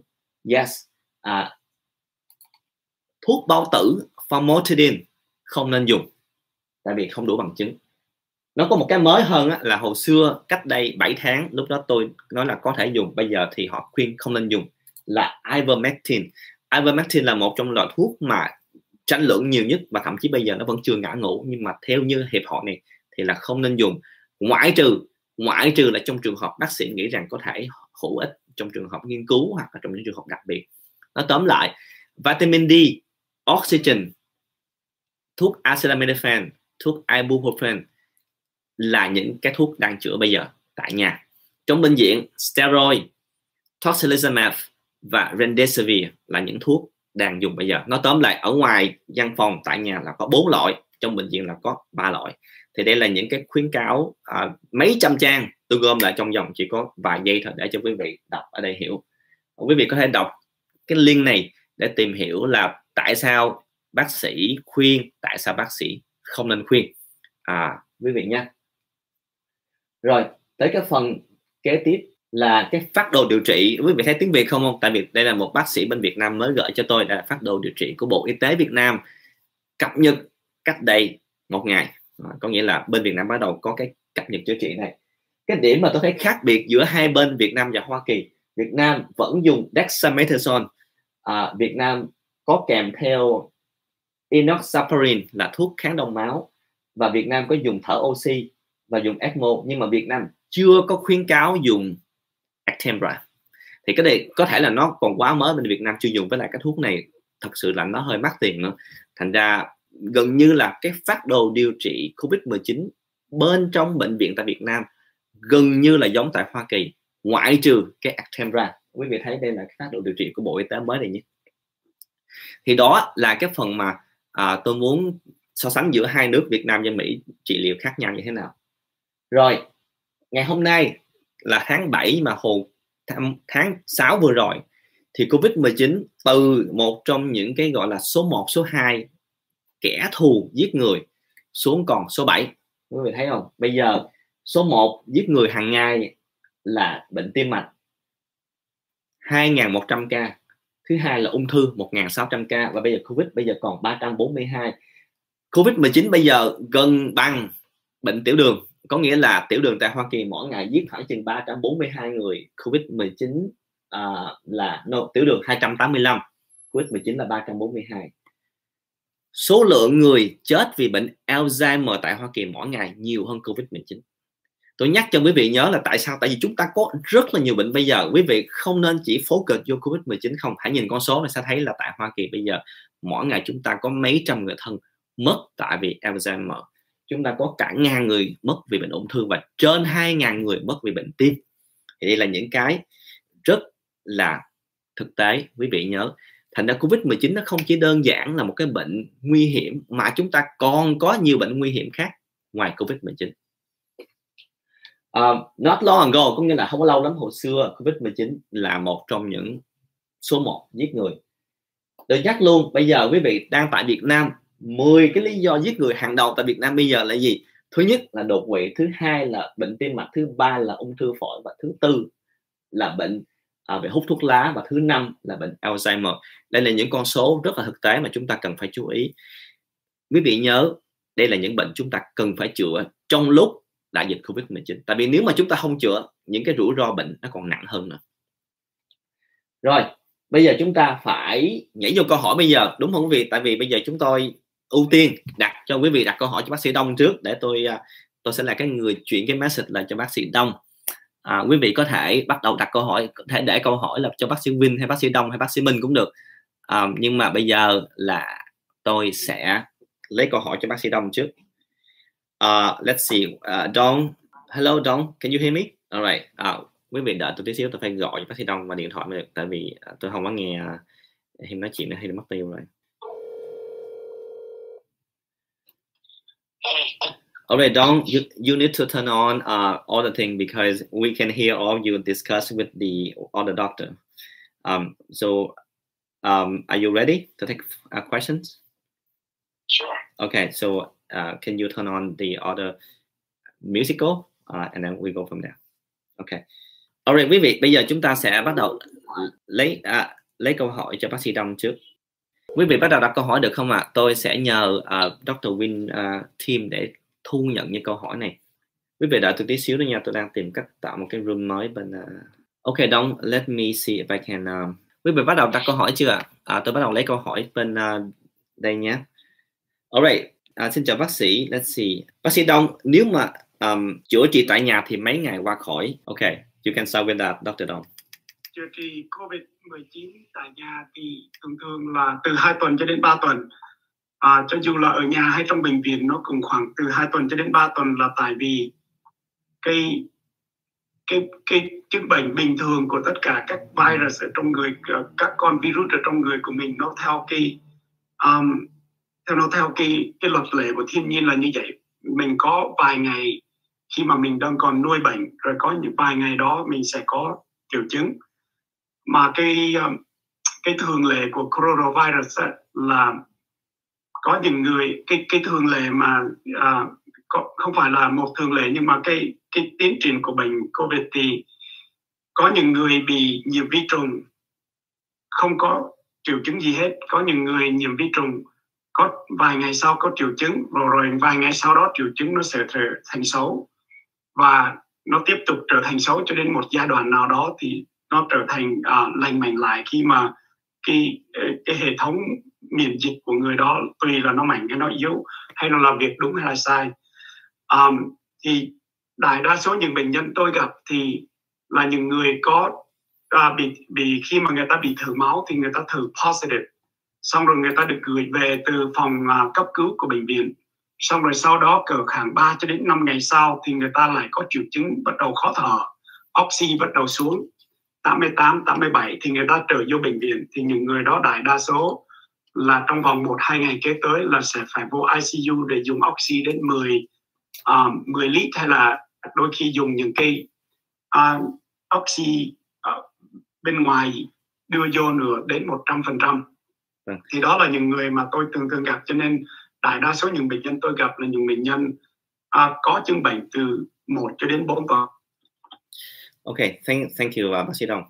thuốc bao tử famotidine không nên dùng tại vì không đủ bằng chứng. Nó có một cái mới hơn là hồi xưa cách đây 7 tháng lúc đó tôi nói là có thể dùng, bây giờ thì họ khuyên không nên dùng là ivermectin. Ivermectin là một trong loại thuốc mà tranh luận nhiều nhất và thậm chí bây giờ nó vẫn chưa ngã ngũ, nhưng mà theo như hiệp hội này thì là không nên dùng, ngoại trừ là trong trường hợp bác sĩ nghĩ rằng có thể hữu ích trong trường hợp nghiên cứu hoặc là trong những trường hợp đặc biệt. Nó tóm lại vitamin D, oxygen, thuốc acetaminophen, thuốc ibuprofen là những cái thuốc đang chữa bây giờ tại nhà. Trong bệnh viện, steroid, tocilizumab và remdesivir là những thuốc đang dùng bây giờ. Nó tóm lại ở ngoài văn phòng tại nhà là có 4 loại, trong bệnh viện là có 3 loại. Thì đây là những cái khuyến cáo mấy trăm trang, tôi gom lại trong vòng chỉ có vài giây thôi để cho quý vị đọc ở đây hiểu. Quý vị có thể đọc cái link này để tìm hiểu là tại sao bác sĩ khuyên, tại sao bác sĩ không nên khuyên, quý vị nha. Rồi tới cái phần kế tiếp là cái phác đồ điều trị. Quý vị thấy tiếng Việt không? Tại vì đây là một bác sĩ bên Việt Nam mới gửi cho tôi, là phác đồ điều trị của Bộ Y tế Việt Nam cập nhật cách đây 1 ngày. Có nghĩa là bên Việt Nam bắt đầu có cái cập nhật chữa trị này. Cái điểm mà tôi thấy khác biệt giữa hai bên Việt Nam và Hoa Kỳ, Việt Nam vẫn dùng Dexamethasone, Việt Nam có kèm theo Enoxaparin là thuốc kháng đông máu, và Việt Nam có dùng thở oxy và dùng ECMO, nhưng mà Việt Nam chưa có khuyến cáo dùng Actemra. Thì cái này có thể là nó còn quá mới, bên Việt Nam chưa dùng, với lại cái thuốc này thật sự là nó hơi mắc tiền nữa. Thành ra gần như là cái phác đồ điều trị COVID-19 bên trong bệnh viện tại Việt Nam gần như là giống tại Hoa Kỳ, ngoại trừ cái Actemra. Quý vị thấy đây là cái phác đồ điều trị của Bộ Y tế mới đây nhé. Thì đó là cái phần mà tôi muốn so sánh giữa hai nước Việt Nam và Mỹ trị liệu khác nhau như thế nào. Rồi, ngày hôm nay là tháng 7 mà tháng 6 vừa rồi thì COVID-19 từ một trong những cái gọi là số 1, số 2 kẻ thù giết người xuống còn số 7. Quý vị thấy không? Bây giờ số 1 giết người hàng ngày là bệnh tim mạch, 2.100 ca. Thứ hai là ung thư 1.600 ca. Và bây giờ Covid bây giờ còn 342. Covid-19 bây giờ gần bằng bệnh tiểu đường. Có nghĩa là tiểu đường tại Hoa Kỳ mỗi ngày giết khoảng chừng 342 người. Covid-19 tiểu đường 285. Covid-19 là 342. Số lượng người chết vì bệnh Alzheimer tại Hoa Kỳ mỗi ngày nhiều hơn Covid-19. Tôi nhắc cho quý vị nhớ là tại sao? Tại vì chúng ta có rất là nhiều bệnh bây giờ. Quý vị không nên chỉ focus vô Covid-19 không. Hãy nhìn con số này sẽ thấy là tại Hoa Kỳ bây giờ mỗi ngày chúng ta có mấy trăm người thân mất tại vì Alzheimer. Chúng ta có cả ngàn người mất vì bệnh ung thư và trên 2.000 người mất vì bệnh tim. Thì đây là những cái rất là thực tế, quý vị nhớ. Thành ra Covid-19 nó không chỉ đơn giản là một cái bệnh nguy hiểm mà chúng ta còn có nhiều bệnh nguy hiểm khác ngoài Covid-19. Not long ago, có nghĩa là không có lâu lắm, hồi xưa Covid-19 là một trong những số 1 giết người. Để nhắc luôn, bây giờ quý vị đang tại Việt Nam, 10 cái lý do giết người hàng đầu tại Việt Nam bây giờ là gì? Thứ nhất là đột quỵ, thứ hai là bệnh tim mạch, thứ ba là ung thư phổi và thứ tư là bệnh về hút thuốc lá và thứ năm là bệnh Alzheimer. Đây là những con số rất là thực tế mà chúng ta cần phải chú ý. Quý vị nhớ, đây là những bệnh chúng ta cần phải chữa trong lúc đại dịch Covid-19. Tại vì nếu mà chúng ta không chữa, những cái rủi ro bệnh nó còn nặng hơn nữa. Rồi, bây giờ chúng ta phải nhảy vô câu hỏi bây giờ, đúng không quý vị? Tại vì bây giờ chúng tôi ưu tiên đặt cho quý vị đặt câu hỏi cho bác sĩ Đông trước, để tôi sẽ là cái người chuyển cái message lại cho bác sĩ Đông. Quý vị có thể bắt đầu đặt câu hỏi, có thể để câu hỏi là cho bác sĩ Wynn hay bác sĩ Đông hay bác sĩ Minh cũng được. Nhưng mà bây giờ là tôi sẽ lấy câu hỏi cho bác sĩ Đông trước. Let's see. Don. Hello Don, can you hear me? All right. Quý vị đợi tôi tí xíu, tôi phải gọi cho bác sĩ Đông và điện thoại mới được, tại vì tôi không có nghe em nói chuyện nữa thì nó mất tiêu rồi. All right, Don, you need to turn on all the things because we can hear all you discuss with the other doctor. So are you ready to take questions? Sure. Okay, so can you turn on the other musical and then we go from there. Okay. All right, quý vị, bây giờ chúng ta sẽ bắt đầu lấy câu hỏi cho bác sĩ Đông trước. Quý vị bắt đầu đặt câu hỏi được không ạ? Tôi sẽ nhờ Dr. Wynn team để thu nhận những câu hỏi này. Quý vị đợi tôi tí xíu nữa nha, tôi đang tìm cách tạo một cái room mới bên Okay, Đông, let me see if I can Quý vị bắt đầu đặt câu hỏi chưa ạ? Tôi bắt đầu lấy câu hỏi bên đây nhé. All right, xin chào bác sĩ. Let's see. Bác sĩ Đông, nếu mà chữa trị tại nhà thì mấy ngày qua khỏi? Okay, you can start with that, Dr. Đông. Chữa trị COVID-19 tại nhà thì thường là từ 2 tuần cho đến 3 tuần. Cho dù là ở nhà hay trong bệnh viện nó cũng khoảng từ 2 tuần cho đến 3 tuần, là tại vì cái chứng bệnh bình thường của tất cả các virus ở trong người, các con virus ở trong người của mình nó theo cái luật lệ của thiên nhiên là như vậy. Mình có vài ngày khi mà mình đang còn nuôi bệnh, rồi có những vài ngày đó mình sẽ có triệu chứng. Mà cái thường lệ của coronavirus là có những người, cái thường lệ mà không phải là một thường lệ, nhưng mà cái tiến trình của bệnh COVID thì có những người bị nhiễm vi trùng không có triệu chứng gì hết, có những người nhiễm vi trùng có vài ngày sau có triệu chứng, rồi vài ngày sau đó triệu chứng nó sẽ trở thành xấu và nó tiếp tục trở thành xấu cho đến một giai đoạn nào đó thì nó trở thành lành mạnh lại, khi mà cái hệ thống miễn dịch của người đó tùy là nó mạnh hay nó yếu, hay nó làm việc đúng hay là sai. Thì đại đa số những bệnh nhân tôi gặp thì là những người có bị khi mà người ta bị thử máu thì người ta thử positive, xong rồi người ta được gửi về từ phòng cấp cứu của bệnh viện, xong rồi sau đó cỡ khoảng 3 cho đến 5 ngày sau thì người ta lại có triệu chứng bắt đầu khó thở, oxy bắt đầu xuống 88, 87 thì người ta trở vô bệnh viện. Thì những người đó đại đa số là trong vòng 1-2 ngày kế tới là sẽ phải vô ICU để dùng oxy đến 10 lít, hay là đôi khi dùng những cái oxy bên ngoài đưa vô nữa đến 100%. Thì đó là những người mà tôi thường gặp, cho nên đại đa số những bệnh nhân tôi gặp là những bệnh nhân có chứng bệnh từ 1 cho đến 4 tuần. Ok, thank you bác sĩ Đông.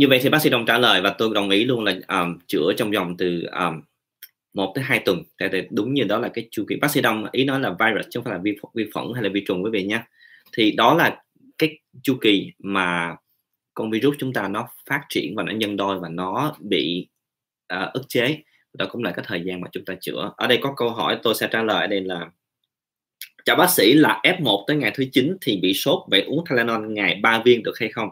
Như vậy thì bác sĩ Đông trả lời và tôi đồng ý luôn là chữa trong vòng từ 1 tới 2 tuần. Tại đúng như đó là cái chu kỳ. Bác sĩ Đông ý nói là virus chứ không phải là vi khuẩn hay là vi trùng quý vị nhé. Thì đó là cái chu kỳ mà con virus chúng ta nó phát triển và nó nhân đôi và nó bị ức chế. Đó cũng là cái thời gian mà chúng ta chữa. Ở đây có câu hỏi tôi sẽ trả lời ở đây là: chào bác sĩ, là F1 tới ngày thứ 9 thì bị sốt, vậy uống Tylenol ngày 3 viên được hay không?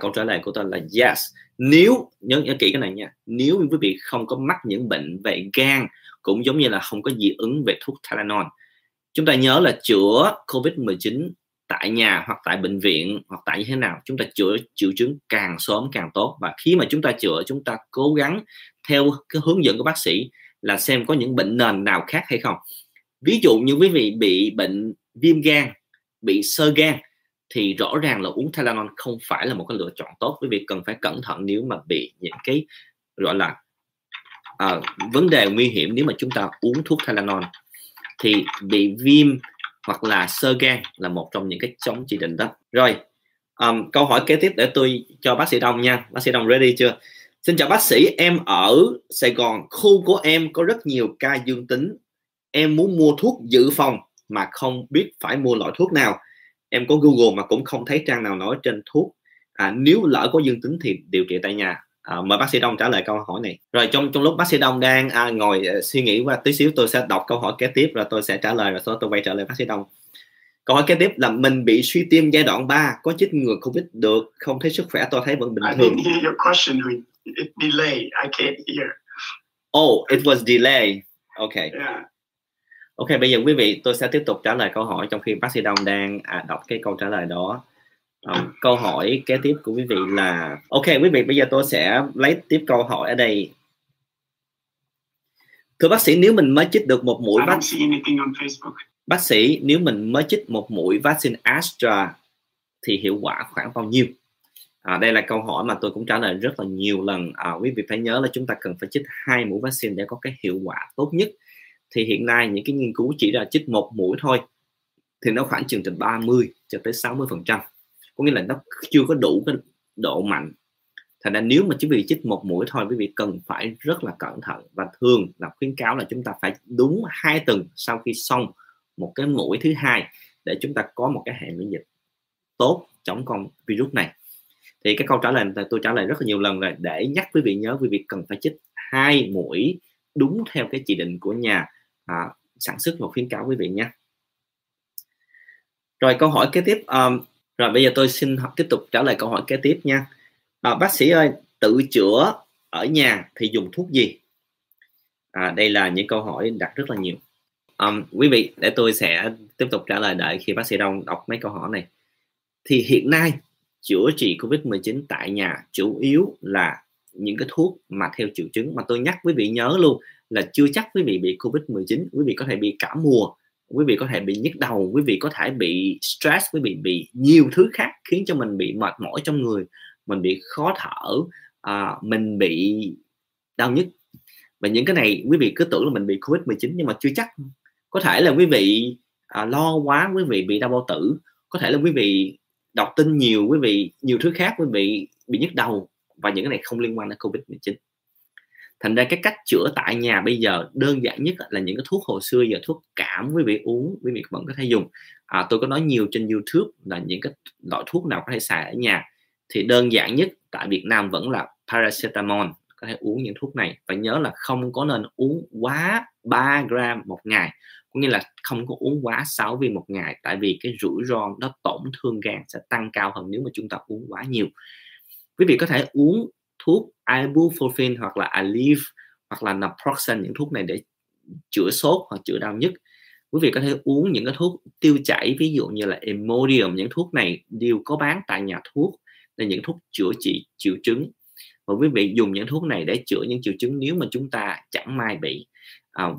Câu trả lời của tôi là yes. Nếu, nhớ kỹ cái này nha, nếu quý vị không có mắc những bệnh về gan, cũng giống như là không có dị ứng về thuốc Tylenol. Chúng ta nhớ là chữa COVID-19 tại nhà hoặc tại bệnh viện hoặc tại như thế nào, chúng ta chữa triệu chứng càng sớm càng tốt. Và khi mà chúng ta chữa, chúng ta cố gắng theo cái hướng dẫn của bác sĩ là xem có những bệnh nền nào khác hay không. Ví dụ như quý vị bị bệnh viêm gan, bị xơ gan thì rõ ràng là uống Tylenol không phải là một cái lựa chọn tốt. Quý vị cần phải cẩn thận nếu mà bị những cái gọi là vấn đề nguy hiểm. Nếu mà chúng ta uống thuốc Tylenol thì bị viêm hoặc là xơ gan là một trong những cái chống chỉ định đó. Rồi, câu hỏi kế tiếp để tôi cho bác sĩ Đông nha. Bác sĩ Đông ready chưa? Xin chào bác sĩ, em ở Sài Gòn, khu của em có rất nhiều ca dương tính. Em muốn mua thuốc dự phòng mà không biết phải mua loại thuốc nào. Em có Google mà cũng không thấy trang nào nói trên thuốc. Nếu lỡ có dương tính thì điều trị tại nhà. Mời bác sĩ Đông trả lời câu hỏi này. Rồi trong lúc bác sĩ Đông đang ngồi suy nghĩ qua tí xíu, tôi sẽ đọc câu hỏi kế tiếp rồi tôi sẽ trả lời và tôi quay trở lại bác sĩ Đông. Câu hỏi kế tiếp là mình bị suy tim giai đoạn 3, có chích ngừa COVID được không? Thấy sức khỏe tôi thấy vẫn bình thường. I didn't hear your question. It delayed. I can't hear. Oh, it was delayed. Okay. Yeah. Ok, bây giờ quý vị, tôi sẽ tiếp tục trả lời câu hỏi trong khi bác sĩ Đông đang đọc cái câu trả lời đó. Câu hỏi kế tiếp của quý vị là... Ok, quý vị, bây giờ tôi sẽ lấy tiếp câu hỏi ở đây. Thưa bác sĩ, nếu mình mới chích được một mũi vaccine... Bác sĩ, nếu mình mới chích một mũi vaccine Astra thì hiệu quả khoảng bao nhiêu? Đây là câu hỏi mà tôi cũng trả lời rất là nhiều lần. Quý vị phải nhớ là chúng ta cần phải chích 2 mũi vaccine để có cái hiệu quả tốt nhất. Thì hiện nay những cái nghiên cứu chỉ là chích một mũi thôi thì nó khoảng chừng từ 30 cho tới 60%, có nghĩa là nó chưa có đủ cái độ mạnh. Thành ra nếu mà quý vị chích một mũi thôi, quý vị cần phải rất là cẩn thận và thường là khuyến cáo là chúng ta phải đúng 2 tuần sau khi xong một cái mũi thứ 2 để chúng ta có một cái hệ miễn dịch tốt chống con virus này. Thì cái câu trả lời này tôi trả lời rất là nhiều lần rồi, để nhắc quý vị nhớ quý vị cần phải chích 2 mũi đúng theo cái chỉ định của nhà sản xuất và khuyến cáo quý vị nha. Rồi câu hỏi kế tiếp. Rồi bây giờ tôi xin tiếp tục trả lời câu hỏi kế tiếp nha. Bác sĩ ơi, tự chữa ở nhà thì dùng thuốc gì? Đây là những câu hỏi đặt rất là nhiều. Quý vị, để tôi sẽ tiếp tục trả lời đợi khi bác sĩ Đông đọc mấy câu hỏi này. Thì hiện nay chữa trị COVID-19 tại nhà chủ yếu là những cái thuốc mà theo triệu chứng, mà tôi nhắc quý vị nhớ luôn là chưa chắc quý vị bị COVID-19, quý vị có thể bị cả mùa, quý vị có thể bị nhức đầu, quý vị có thể bị stress, quý vị bị nhiều thứ khác khiến cho mình bị mệt mỏi trong người, mình bị khó thở, mình bị đau nhức. Và những cái này quý vị cứ tưởng là mình bị COVID-19 nhưng mà chưa chắc. Có thể là quý vị lo quá, quý vị bị đau bao tử, có thể là quý vị đọc tin nhiều, quý vị nhiều thứ khác, quý vị bị nhức đầu. Và những cái này không liên quan đến COVID-19. Thành ra cái cách chữa tại nhà bây giờ đơn giản nhất là những cái thuốc hồi xưa, giờ thuốc cảm quý vị uống, quý vị vẫn có thể dùng. Tôi có nói nhiều trên YouTube là những cái loại thuốc nào có thể xài ở nhà. Thì đơn giản nhất tại Việt Nam vẫn là Paracetamol, có thể uống những thuốc này. Và nhớ là không có nên uống quá 3 gram một ngày, cũng như là không có uống quá 6 viên một ngày. Tại vì cái rủi ro nó tổn thương gan sẽ tăng cao hơn nếu mà chúng ta uống quá nhiều. Quý vị có thể uống thuốc ibuprofen hoặc là Alpha hoặc là naproxen, những thuốc này để chữa sốt hoặc chữa đau nhức. Quý vị có thể uống những cái thuốc tiêu chảy, ví dụ như là Imodium, những thuốc này đều có bán tại nhà thuốc, là những thuốc chữa trị triệu chứng. Và quý vị dùng những thuốc này để chữa những triệu chứng nếu mà chúng ta chẳng may bị.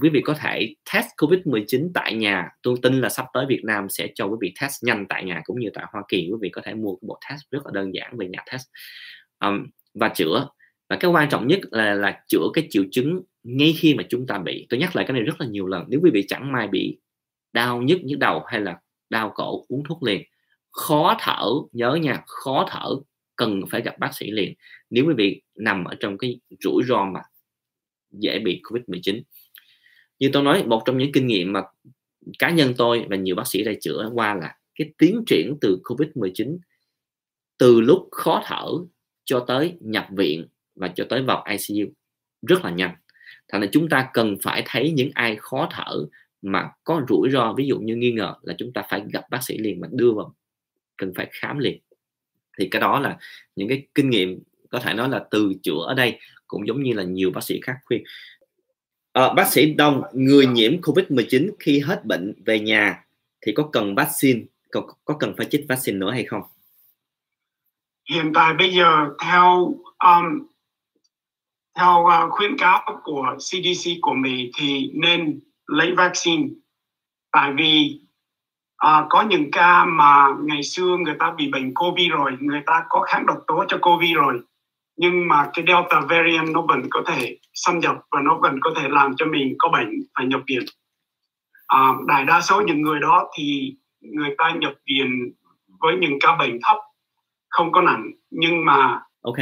Quý vị có thể test COVID-19 tại nhà. Tôi tin là sắp tới Việt Nam sẽ cho quý vị test nhanh tại nhà cũng như tại Hoa Kỳ. Quý vị có thể mua cái bộ test rất là đơn giản về nhà test và chữa. Và cái quan trọng nhất là chữa cái triệu chứng ngay khi mà chúng ta bị. Tôi nhắc lại cái này rất là nhiều lần. Nếu quý vị chẳng may bị đau nhức nhức đầu hay là đau cổ, uống thuốc liền. Khó thở, nhớ nha, khó thở cần phải gặp bác sĩ liền nếu quý vị nằm ở trong cái rủi ro mà dễ bị COVID-19. Như tôi nói, một trong những kinh nghiệm mà cá nhân tôi và nhiều bác sĩ đã chữa qua là cái tiến triển từ COVID-19 từ lúc khó thở cho tới nhập viện và cho tới vào ICU rất là nhanh. Thành ra chúng ta cần phải thấy những ai khó thở mà có rủi ro, ví dụ như nghi ngờ, là chúng ta phải gặp bác sĩ liền mà đưa vào, cần phải khám liền. Thì cái đó là những cái kinh nghiệm có thể nói là từ chữa ở đây cũng giống như là nhiều bác sĩ khác khuyên. Bác sĩ Đông, người nhiễm COVID-19 khi hết bệnh về nhà thì có cần vaccine, có cần phải chích vaccine nữa hay không? Hiện tại bây giờ theo khuyến cáo của CDC của Mỹ thì nên lấy vaccine, tại vì có những ca mà ngày xưa người ta bị bệnh COVID rồi, người ta có kháng độc tố cho COVID rồi, nhưng mà cái Delta variant nó vẫn có thể xâm nhập và nó vẫn có thể làm cho mình có bệnh phải nhập viện. Đại đa số những người đó thì người ta nhập viện với những ca bệnh thấp, không có nặng, nhưng mà... Ok,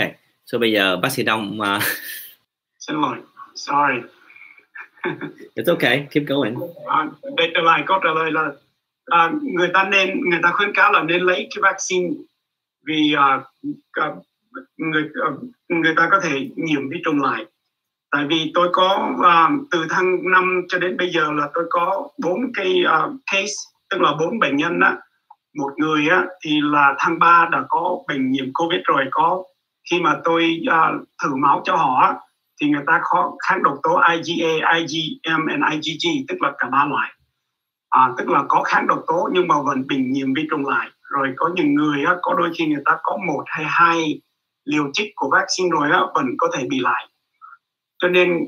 so bây giờ bác sĩ Đông... Xin lỗi, sorry. It's okay, keep going. Câu trả lời là người ta khuyến cáo là nên lấy cái vaccine vì người ta có thể nhiễm vi trùng lại. Tại vì tôi có từ tháng 5 cho đến bây giờ là tôi có 4 cái case, tức là 4 bệnh nhân đó. Một người á, thì là tháng 3 đã có bệnh nhiễm COVID rồi, có khi mà tôi thử máu cho họ thì người ta có kháng độc tố IgA, IgM and IgG, tức là cả ba loại. Tức là có kháng độc tố nhưng mà vẫn bị nhiễm vi trùng lại. Rồi có những người á, có đôi khi người ta có 1 hay 2 liều chích của vaccine rồi á, vẫn có thể bị lại. Cho nên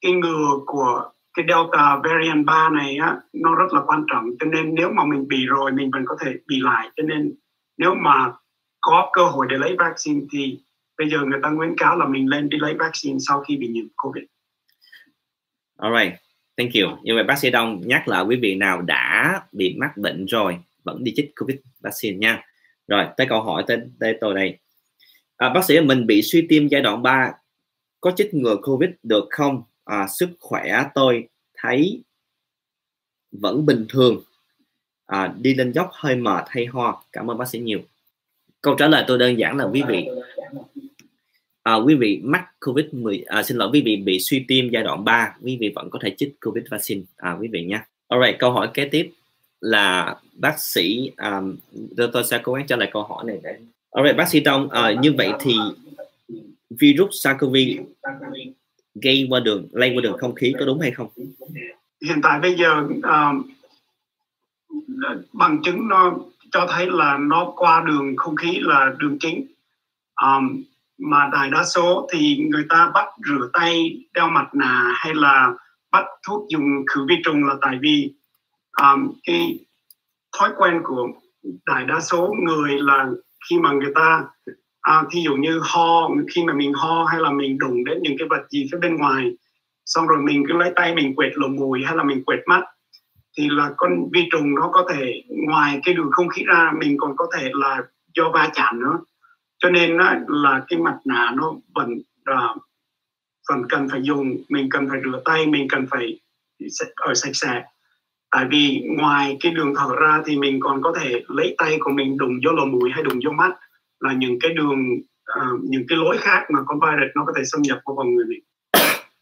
cái ngừa của cái Delta variant 3 này á, nó rất là quan trọng. Cho nên nếu mà mình bị rồi mình vẫn có thể bị lại. Cho nên nếu mà có cơ hội để lấy vaccine thì bây giờ người ta khuyến cáo là mình lên đi lấy vaccine sau khi bị nhiễm COVID. Alright, thank you. Như vậy bác sĩ Đông nhắc lại quý vị nào đã bị mắc bệnh rồi vẫn đi chích COVID vaccine nha. Rồi, tới câu hỏi tới tôi đây. Bác sĩ, mình bị suy tim giai đoạn 3 có chích ngừa COVID được không? Sức khỏe tôi thấy vẫn bình thường, đi lên dốc hơi mệt hay ho. Cảm ơn bác sĩ nhiều. Câu trả lời tôi đơn giản là quý vị mắc COVID-19, quý vị bị suy tim giai đoạn 3, quý vị vẫn có thể chích COVID vaccine, quý vị nha. Alright, câu hỏi kế tiếp là bác sĩ, tôi sẽ cố gắng trả lời câu hỏi này để. Alright, bác sĩ Đông, như vậy thì virus SARS-CoV lây qua đường không khí có đúng hay không? Hiện tại bây giờ bằng chứng nó cho thấy là nó qua đường không khí là đường chính, mà đại đa số thì người ta bắt rửa tay, đeo mặt nạ hay là bắt thuốc dùng khử vi trùng là tại vì cái thói quen của đại đa số người là khi mà người ta thí dụ như ho, khi mà mình ho hay là mình đụng đến những cái vật gì phía bên ngoài xong rồi mình cứ lấy tay mình quệt lỗ mũi hay là mình quệt mắt thì là con vi trùng nó có thể ngoài cái đường không khí ra, mình còn có thể là do va chạm nữa. Cho nên là cái mặt nạ nó vẫn cần phải dùng, mình cần phải rửa tay, mình cần phải ở sạch sẽ. Tại vì ngoài cái đường thở ra thì mình còn có thể lấy tay của mình đụng vô lỗ mũi hay đụng vô mắt, là những cái đường, những cái lối khác mà con virus nó có thể xâm nhập vào người mình.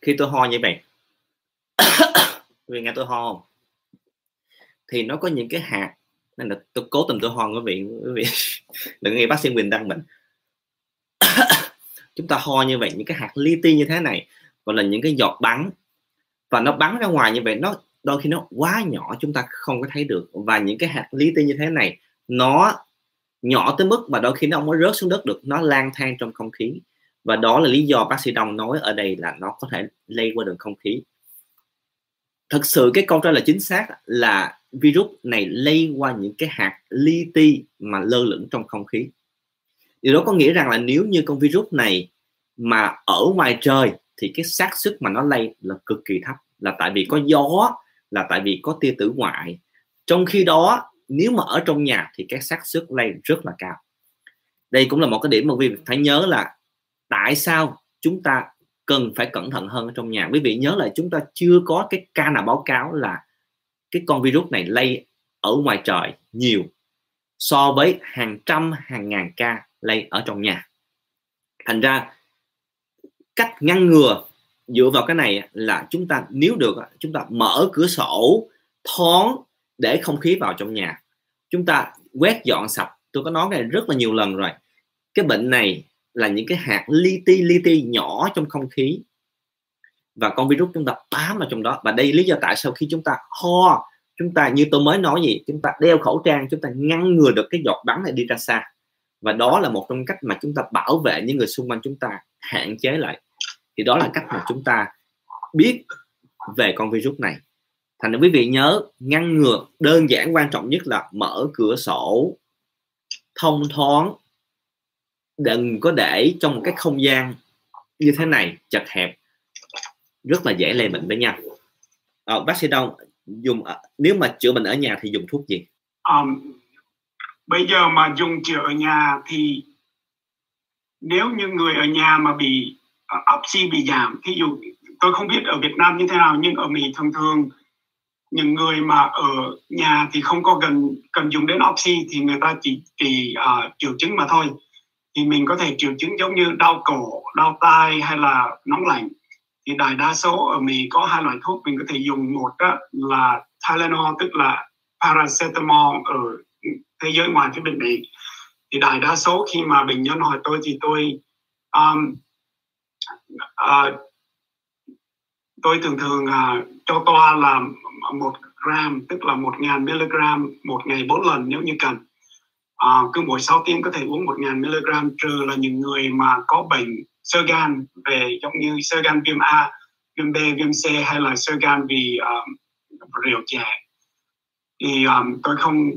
Khi tôi ho như vậy, vì nghe tôi ho không? Thì nó có những cái hạt, nên là tôi cố tình tôi ho quý vị đừng nghe bác sĩ Wynn đăng mình. Chúng ta ho như vậy, những cái hạt li ti như thế này gọi là những cái giọt bắn, và nó bắn ra ngoài như vậy, nó đôi khi nó quá nhỏ chúng ta không có thấy được, và những cái hạt li ti như thế này nó nhỏ tới mức mà đôi khi nó không có rớt xuống đất được, nó lang thang trong không khí, và đó là lý do bác sĩ Đông nói ở đây là nó có thể lây qua đường không khí. Thật sự cái câu trả lời chính xác là virus này lây qua những cái hạt li ti mà lơ lửng trong không khí. Điều đó có nghĩa rằng là nếu như con virus này mà ở ngoài trời thì cái xác suất mà nó lây là cực kỳ thấp, là tại vì có gió, là tại vì có tia tử ngoại. Trong khi đó nếu mà ở trong nhà thì cái xác suất lây rất là cao. Đây cũng là một cái điểm mà quý vị phải nhớ là tại sao chúng ta cần phải cẩn thận hơn ở trong nhà. Quý vị nhớ là chúng ta chưa có cái ca nào báo cáo là cái con virus này lây ở ngoài trời nhiều so với hàng trăm hàng ngàn ca lây ở trong nhà. Thành ra cách ngăn ngừa dựa vào cái này là chúng ta nếu được chúng ta mở cửa sổ thoáng để không khí vào trong nhà, chúng ta quét dọn sạch. Tôi có nói này rất là nhiều lần rồi, cái bệnh này là những cái hạt li ti nhỏ trong không khí và con virus chúng ta bám vào trong đó. Và đây lý do tại sao khi chúng ta ho, chúng ta như tôi mới nói gì, chúng ta đeo khẩu trang, chúng ta ngăn ngừa được cái giọt bắn này đi ra xa. Và đó là một trong cách mà chúng ta bảo vệ những người xung quanh chúng ta, hạn chế lại. Thì đó là cách mà chúng ta biết về con virus này. Thành ra quý vị nhớ, ngăn ngừa đơn giản quan trọng nhất là mở cửa sổ thông thoáng, đừng có để trong một cái không gian như thế này chật hẹp, rất là dễ lây bệnh với nhau. Bác sĩ Đông, nếu mà chữa bệnh ở nhà thì dùng thuốc gì? Bây giờ mà dùng chữa ở nhà thì nếu như người ở nhà mà bị oxy bị giảm, thí dụ tôi không biết ở Việt Nam như thế nào, nhưng ở Mỹ thường thường những người mà ở nhà thì không có cần dùng đến oxy thì người ta chỉ triệu chứng mà thôi. Thì mình có thể triệu chứng giống như đau cổ, đau tai hay là nóng lạnh. Thì đại đa số ở Mỹ có hai loại thuốc mình có thể dùng. Một là Tylenol, tức là Paracetamol ở thế giới ngoài phía bên Mỹ. Thì đại đa số khi mà bệnh nhân hỏi tôi thì tôi thường thường cho toa là 1 gram, tức là 1000 mg một ngày 4 lần nếu như cần. Cứ mỗi 6 tiếng có thể uống 1000 mg, trừ là những người mà có bệnh xơ gan về giống như xơ gan viêm A, viêm B, viêm C hay là xơ gan vì rượu chè. Thì tôi không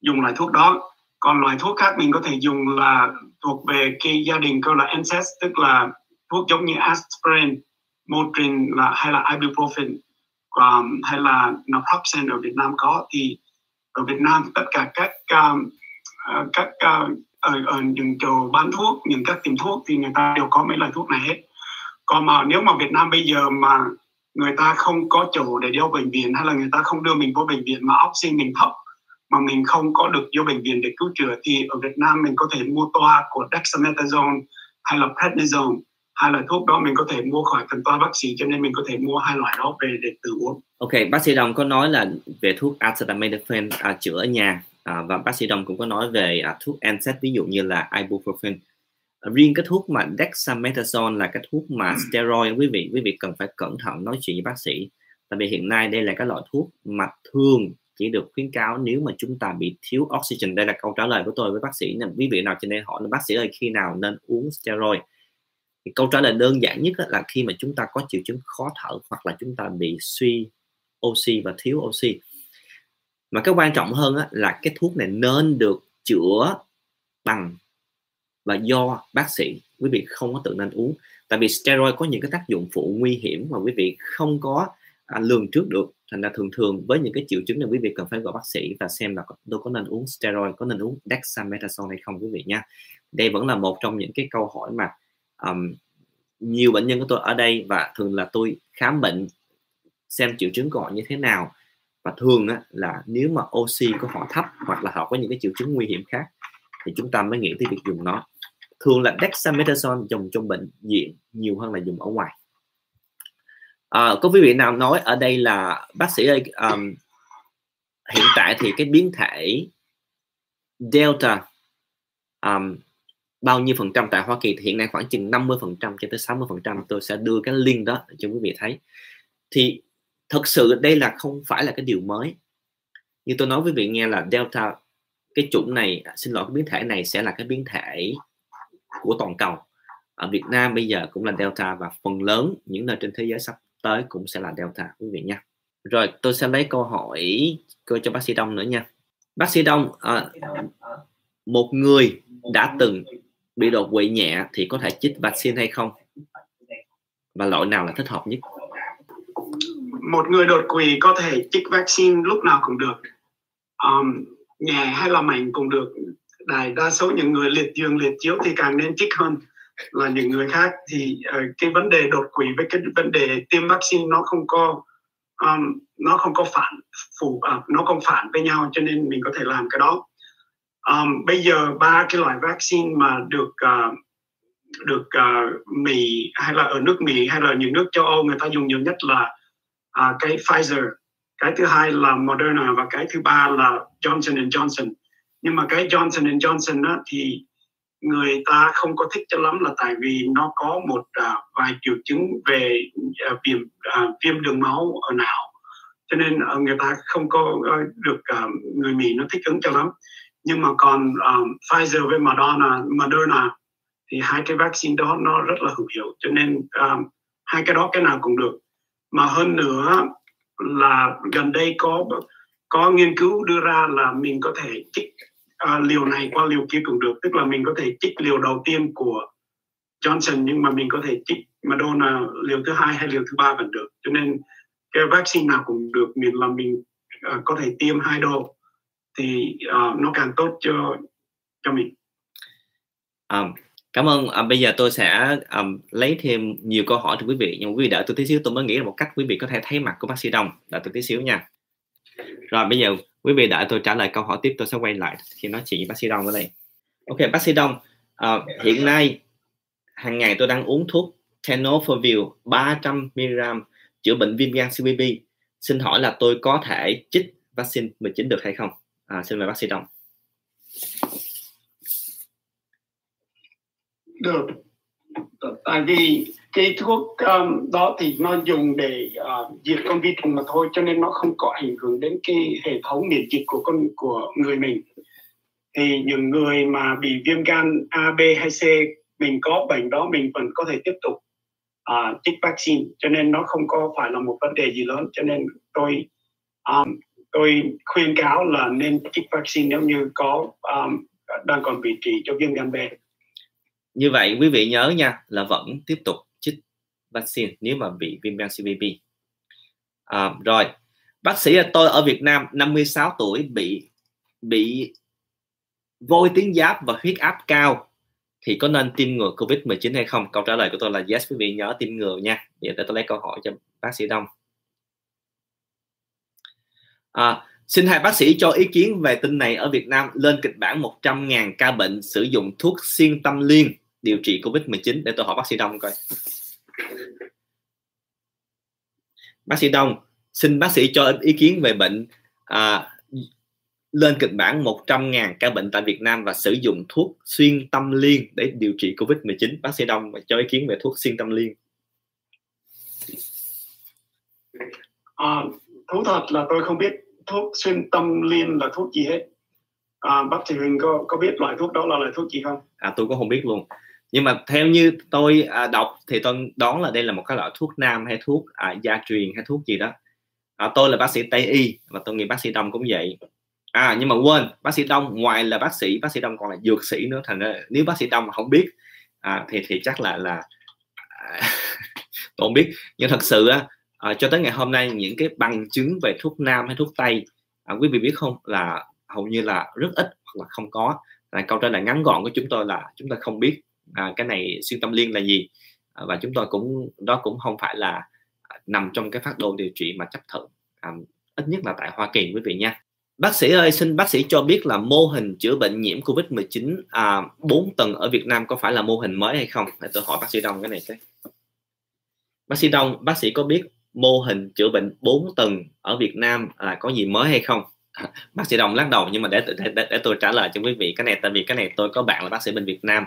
dùng loại thuốc đó. Còn loại thuốc khác mình có thể dùng là thuộc về cái gia đình gọi là NSAIDs, tức là thuốc giống như aspirin, Motrin hay là ibuprofen hay là naproxen ở Việt Nam có. Thì ở Việt Nam tất cả các ở những chỗ bán thuốc, những các tiệm thuốc thì người ta đều có mấy loại thuốc này hết. Còn mà nếu mà Việt Nam bây giờ mà người ta không có chỗ để đeo bệnh viện hay là người ta không đưa mình vô bệnh viện mà oxy mình thấp mà mình không có được vô bệnh viện để cứu chữa thì ở Việt Nam mình có thể mua toa của Dexamethasone hay là prednisone. Hai loại thuốc đó mình có thể mua khỏi tận toa bác sĩ, cho nên mình có thể mua hai loại đó về để tự uống. Ok, bác sĩ Đông có nói là về thuốc acetaminophen chữa ở nhà, và bác sĩ Đông cũng có nói về thuốc NSAID, ví dụ như là ibuprofen. Riêng cái thuốc mà dexamethasone là cái thuốc mà steroid, quý vị cần phải cẩn thận nói chuyện với bác sĩ. Tại vì hiện nay đây là cái loại thuốc mà thường chỉ được khuyến cáo nếu mà chúng ta bị thiếu oxygen. Đây là câu trả lời của tôi với bác sĩ. Nên quý vị nào trên đây hỏi là bác sĩ ơi khi nào nên uống steroid? Thì câu trả lời đơn giản nhất là khi mà chúng ta có triệu chứng khó thở hoặc là chúng ta bị suy oxy và thiếu oxy. Mà cái quan trọng hơn là cái thuốc này nên được chữa bằng và do bác sĩ. Quý vị không có tự nên uống. Tại vì steroid có những cái tác dụng phụ nguy hiểm mà quý vị không có lường trước được. Thành ra thường thường với những cái triệu chứng này quý vị cần phải gọi bác sĩ và xem là tôi có nên uống steroid, có nên uống dexamethasone hay không quý vị nha. Đây vẫn là một trong những cái câu hỏi mà nhiều bệnh nhân của tôi ở đây, và thường là tôi khám bệnh xem triệu chứng của họ như thế nào, và thường là nếu mà oxy của họ thấp hoặc là họ có những cái triệu chứng nguy hiểm khác thì chúng ta mới nghĩ tới việc dùng nó. Thường là dexamethasone dùng trong bệnh viện nhiều hơn là dùng ở ngoài. Có quý vị nào nói ở đây là bác sĩ ơi hiện tại thì cái biến thể Delta bao nhiêu phần trăm tại Hoa Kỳ? Thì hiện nay khoảng chừng 50% cho tới 60%. Tôi sẽ đưa cái link đó cho quý vị thấy. Thì thật sự đây là không phải là cái điều mới. Như tôi nói quý vị nghe là Delta, cái chủng này, cái biến thể này sẽ là cái biến thể của toàn cầu. Ở Việt Nam bây giờ cũng là Delta, và phần lớn những nơi trên thế giới sắp tới cũng sẽ là Delta quý vị nha. Rồi tôi sẽ lấy câu hỏi cho bác sĩ Đông nữa nha. Bác sĩ Đông, một người đã từng bị đột quỵ nhẹ thì có thể chích vaccine hay không? Và loại nào là thích hợp nhất? Một người đột quỵ có thể chích vaccine lúc nào cũng được. Nhẹ hay là mạnh cũng được. đại đa số những người liệt giường liệt chiếu thì càng nên trích hơn là những người khác. Thì cái vấn đề đột quỵ với cái vấn đề tiêm vaccine nó không phản với nhau, cho nên mình có thể làm cái đó. Bây giờ ba cái loại vaccine mà được Mỹ hay là ở nước Mỹ hay là những nước châu Âu người ta dùng nhiều nhất là cái Pfizer, cái thứ hai là Moderna và cái thứ ba là Johnson and Johnson. Nhưng mà cái Johnson and Johnson á, thì người ta không có thích cho lắm là tại vì nó có một vài triệu chứng về viêm đường máu ở não, cho nên người ta không có được người Mỹ nó thích ứng cho lắm. Nhưng mà còn Pfizer với Moderna thì hai cái vaccine đó nó rất là hữu hiệu, cho nên hai cái đó cái nào cũng được. Mà hơn nữa là gần đây có nghiên cứu đưa ra là mình có thể chích liều này qua liều kia cũng được, tức là mình có thể chích liều đầu tiên của Johnson nhưng mà mình có thể chích Moderna liều thứ hai hay liều thứ ba vẫn được, cho nên cái vaccine nào cũng được miễn là mình có thể tiêm hai đô thì nó càng tốt cho mình. Cảm ơn. Bây giờ tôi sẽ lấy thêm nhiều câu hỏi từ quý vị, nhưng quý vị đợi tôi tí xíu, tôi mới nghĩ là một cách quý vị có thể thấy mặt của bác sĩ Đông. Đợi tôi tí xíu nha. Rồi bây giờ quý vị đợi tôi trả lời câu hỏi tiếp, tôi sẽ quay lại khi nói chuyện với bác sĩ Đông ở đây. Ok bác sĩ Đông, hiện nay hàng ngày tôi đang uống thuốc tenofovir 300mg chữa bệnh viêm gan CVB. Xin hỏi là tôi có thể chích vaccine 19 được hay không? Xin mời bác sĩ Đông. Được, tại vì cái thuốc đó thì nó dùng để diệt con vi trùng mà thôi, cho nên nó không có ảnh hưởng đến cái hệ thống miễn dịch của người mình. Thì những người mà bị viêm gan A, B hay C, mình có bệnh đó mình vẫn có thể tiếp tục chích vaccine, cho nên nó không có phải là một vấn đề gì lớn. Cho nên tôi khuyên cáo là nên chích vaccine nếu như có đang còn bị trị cho viêm gan B. Như vậy quý vị nhớ nha, là vẫn tiếp tục chích vaccine nếu mà bị viêm gan CVB. Rồi, bác sĩ, tôi ở Việt Nam 56 tuổi bị vôi tuyến giáp và huyết áp cao thì có nên tiêm ngừa COVID-19 hay không? Câu trả lời của tôi là yes, quý vị nhớ tiêm ngừa nha. Vậy tôi lấy câu hỏi cho bác sĩ Đông. Xin hai bác sĩ cho ý kiến về tin này. Ở Việt Nam lên kịch bản 100.000 ca bệnh sử dụng thuốc xuyên tâm liên điều trị COVID-19. Để tôi hỏi bác sĩ Đông coi. Bác sĩ Đông, xin bác sĩ cho ý kiến về bệnh lên kịch bản 100.000 ca bệnh tại Việt Nam và sử dụng thuốc xuyên tâm liên để điều trị COVID-19. Bác sĩ Đông cho ý kiến về thuốc xuyên tâm liên. Thú thật là tôi không biết thuốc xuyên tâm liên là thuốc gì hết. Bác sĩ Wynn có biết loại thuốc đó là loại thuốc gì không? Tôi cũng không biết luôn. Nhưng mà theo như tôi đọc thì tôi đoán là đây là một cái loại thuốc nam hay thuốc gia truyền hay thuốc gì đó. Tôi là bác sĩ Tây Y và tôi nghĩ bác sĩ Đông cũng vậy. Nhưng mà quên, bác sĩ Đông ngoài là bác sĩ Đông còn là dược sĩ nữa, thành ra nếu bác sĩ Đông mà không biết thì chắc là tôi không biết. Nhưng thật sự cho tới ngày hôm nay những cái bằng chứng về thuốc nam hay thuốc tây quý vị biết không, là hầu như là rất ít hoặc là không có. Câu trả lời ngắn gọn của chúng tôi là chúng ta không biết cái này xuyên tâm liên là gì, và chúng tôi cũng không phải là nằm trong cái phác đồ điều trị mà chấp thuận, ít nhất là tại Hoa Kỳ quý vị nha. Bác sĩ ơi, xin bác sĩ cho biết là mô hình chữa bệnh nhiễm COVID-19 4 tầng ở Việt Nam có phải là mô hình mới hay không? Để tôi hỏi bác sĩ Đông cái này cái. Bác sĩ Đông, bác sĩ có biết mô hình chữa bệnh 4 tầng ở Việt Nam là có gì mới hay không? Bác sĩ Đông lắc đầu, nhưng mà để tôi trả lời cho quý vị cái này, tại vì cái này tôi có bạn là bác sĩ bên Việt Nam.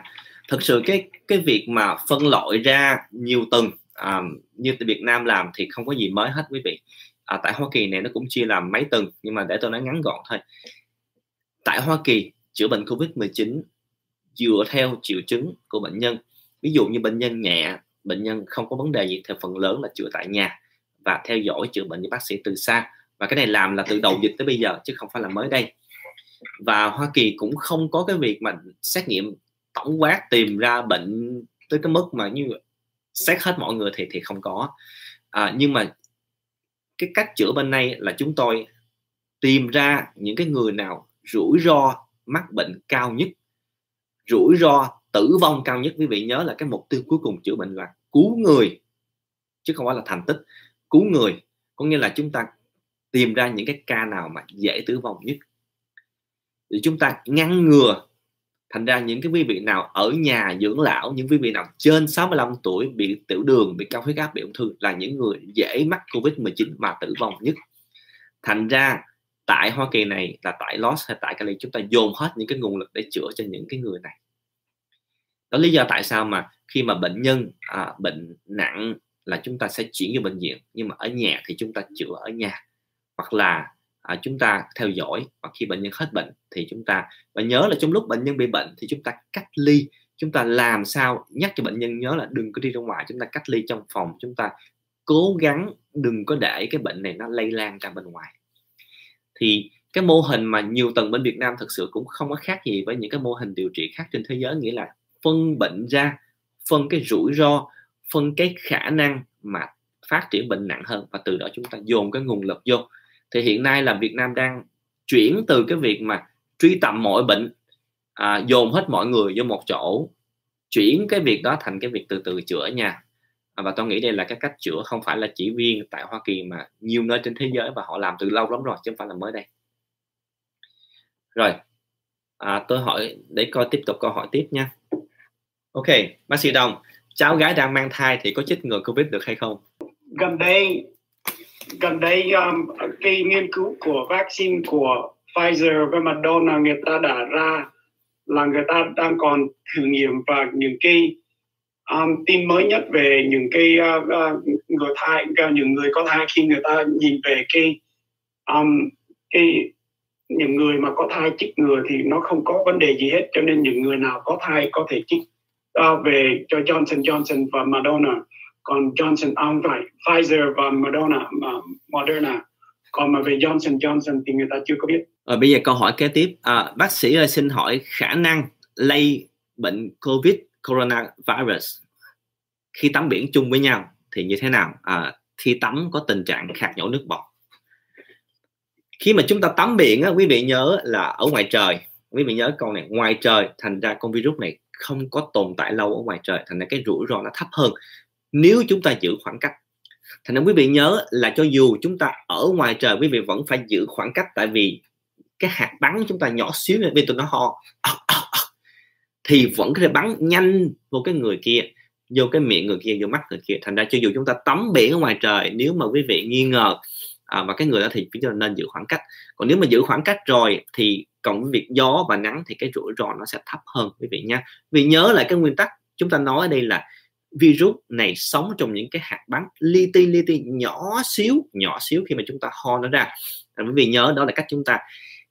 Thực sự cái việc mà phân loại ra nhiều tầng như tại Việt Nam làm thì không có gì mới hết quý vị. Tại Hoa Kỳ này nó cũng chia làm mấy tầng, nhưng mà để tôi nói ngắn gọn thôi. Tại Hoa Kỳ chữa bệnh COVID-19 dựa theo triệu chứng của bệnh nhân. Ví dụ như bệnh nhân nhẹ, bệnh nhân không có vấn đề gì thì phần lớn là chữa tại nhà và theo dõi chữa bệnh với bác sĩ từ xa, và cái này làm là từ đầu dịch tới bây giờ chứ không phải là mới đây. Và Hoa Kỳ cũng không có cái việc mà xét nghiệm tổng quát tìm ra bệnh tới cái mức mà như xét hết mọi người thì không có. Nhưng mà cái cách chữa bên này là chúng tôi tìm ra những cái người nào rủi ro mắc bệnh cao nhất, rủi ro tử vong cao nhất. Quý vị nhớ là cái mục tiêu cuối cùng chữa bệnh là cứu người chứ không phải là thành tích. Cứu người có nghĩa là chúng ta tìm ra những cái ca nào mà dễ tử vong nhất để chúng ta ngăn ngừa. Thành ra những cái quý vị nào ở nhà dưỡng lão, những quý vị nào trên 65 tuổi bị tiểu đường, bị cao huyết áp, bị ung thư là những người dễ mắc Covid-19 mà tử vong nhất. Thành ra tại Hoa Kỳ này, là tại Los hay tại Cali, chúng ta dồn hết những cái nguồn lực để chữa cho những cái người này. Đó lý do tại sao mà khi mà bệnh nhân bệnh nặng là chúng ta sẽ chuyển vào bệnh viện, nhưng mà ở nhà thì chúng ta chữa ở nhà, hoặc là chúng ta theo dõi, hoặc khi bệnh nhân hết bệnh thì chúng ta, và nhớ là trong lúc bệnh nhân bị bệnh thì chúng ta cách ly. Chúng ta làm sao nhắc cho bệnh nhân nhớ là đừng có đi ra ngoài, chúng ta cách ly trong phòng, chúng ta cố gắng đừng có để cái bệnh này nó lây lan ra bên ngoài. Thì cái mô hình mà nhiều tầng bên Việt Nam thực sự cũng không có khác gì với những cái mô hình điều trị khác trên thế giới, nghĩa là phân bệnh ra, phân cái rủi ro, phân cái khả năng mà phát triển bệnh nặng hơn, và từ đó chúng ta dồn cái nguồn lực vô. Thì hiện nay là Việt Nam đang chuyển từ cái việc mà truy tầm mọi bệnh, dồn hết mọi người vô một chỗ, chuyển cái việc đó thành cái việc từ từ chữa nhà. Và tôi nghĩ đây là cái cách chữa không phải là chỉ riêng tại Hoa Kỳ mà nhiều nơi trên thế giới, và họ làm từ lâu lắm rồi chứ không phải là mới đây. Rồi, tôi hỏi để coi tiếp tục câu hỏi tiếp nha. Ok, bác sĩ Đông, cháu gái đang mang thai thì có chích ngừa Covid được hay không? Gần đây cái nghiên cứu của vaccine của Pfizer và Moderna người ta đã ra là người ta đang còn thử nghiệm, và những cái tin mới nhất về những cái người thai, những người có thai, khi người ta nhìn về cái những người mà có thai chích ngừa thì nó không có vấn đề gì hết, cho nên những người nào có thai có thể chích về cho Johnson Johnson và Moderna. Còn Johnson không phải Pfizer và Moderna. Còn mà về Johnson Johnson thì người ta chưa có biết. Bây giờ câu hỏi kế tiếp, bác sĩ ơi xin hỏi khả năng lây bệnh Covid coronavirus khi tắm biển chung với nhau thì như thế nào? Khi tắm có tình trạng khạc nhổ nước bọt. Khi mà chúng ta tắm biển á, quý vị nhớ là ở ngoài trời, quý vị nhớ câu này, ngoài trời, thành ra con virus này không có tồn tại lâu ở ngoài trời, thành ra cái rủi ro nó thấp hơn nếu chúng ta giữ khoảng cách. Thành ra quý vị nhớ là cho dù chúng ta ở ngoài trời, quý vị vẫn phải giữ khoảng cách, tại vì cái hạt bắn chúng ta nhỏ xíu này, vì tụi nó ho thì vẫn có thể bắn nhanh vô cái người kia, vô cái miệng người kia, vô mắt người kia. Thành ra cho dù chúng ta tắm biển ở ngoài trời, nếu mà quý vị nghi ngờ và cái người đó thì chúng ta nên giữ khoảng cách. Còn nếu mà giữ khoảng cách rồi thì cộng với việc gió và nắng thì cái rủi ro nó sẽ thấp hơn quý vị nha. Vì nhớ lại cái nguyên tắc chúng ta nói ở đây là virus này sống trong những cái hạt bắn li ti nhỏ xíu khi mà chúng ta ho nó ra. Quý vị nhớ đó là cách chúng ta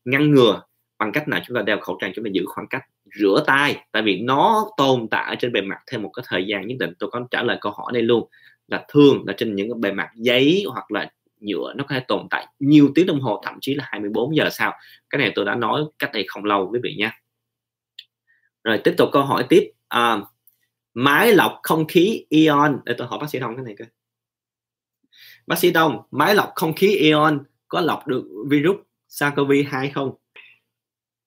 ngăn ngừa. Bằng cách nào? Chúng ta đeo khẩu trang, chúng ta giữ khoảng cách, rửa tay, tại vì nó tồn tại ở trên bề mặt thêm một cái thời gian nhất định. Tôi có trả lời câu hỏi đây luôn là thường là trên những cái bề mặt giấy hoặc là nhựa nó có thể tồn tại nhiều tiếng đồng hồ, thậm chí là 24 giờ sau. Cái này tôi đã nói cách đây không lâu quý vị nha. Rồi tiếp tục câu hỏi tiếp, máy lọc không khí ion, để tôi hỏi bác sĩ Đông cái này coi. Bác sĩ Đông, máy lọc không khí ion có lọc được virus SARS-CoV-2 không?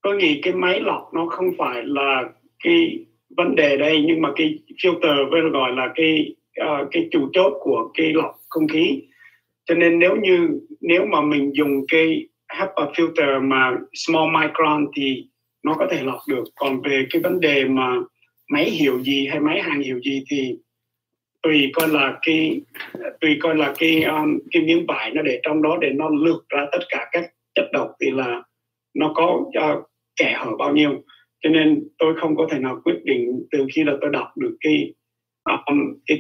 Tôi nghĩ cái máy lọc nó không phải là cái vấn đề đây, nhưng mà cái filter với gọi là cái chủ chốt của cái lọc không khí. Cho nên nếu mà mình dùng cái HEPA filter mà small micron thì nó có thể lọc được. Còn về cái vấn đề mà máy hiệu gì hay máy hàng hiệu gì thì tùy coi là cái miếng vải nó để trong đó để nó lược ra tất cả các chất độc thì là nó có kẻ hở bao nhiêu. Cho nên tôi không có thể nào quyết định từ khi là tôi đọc được cái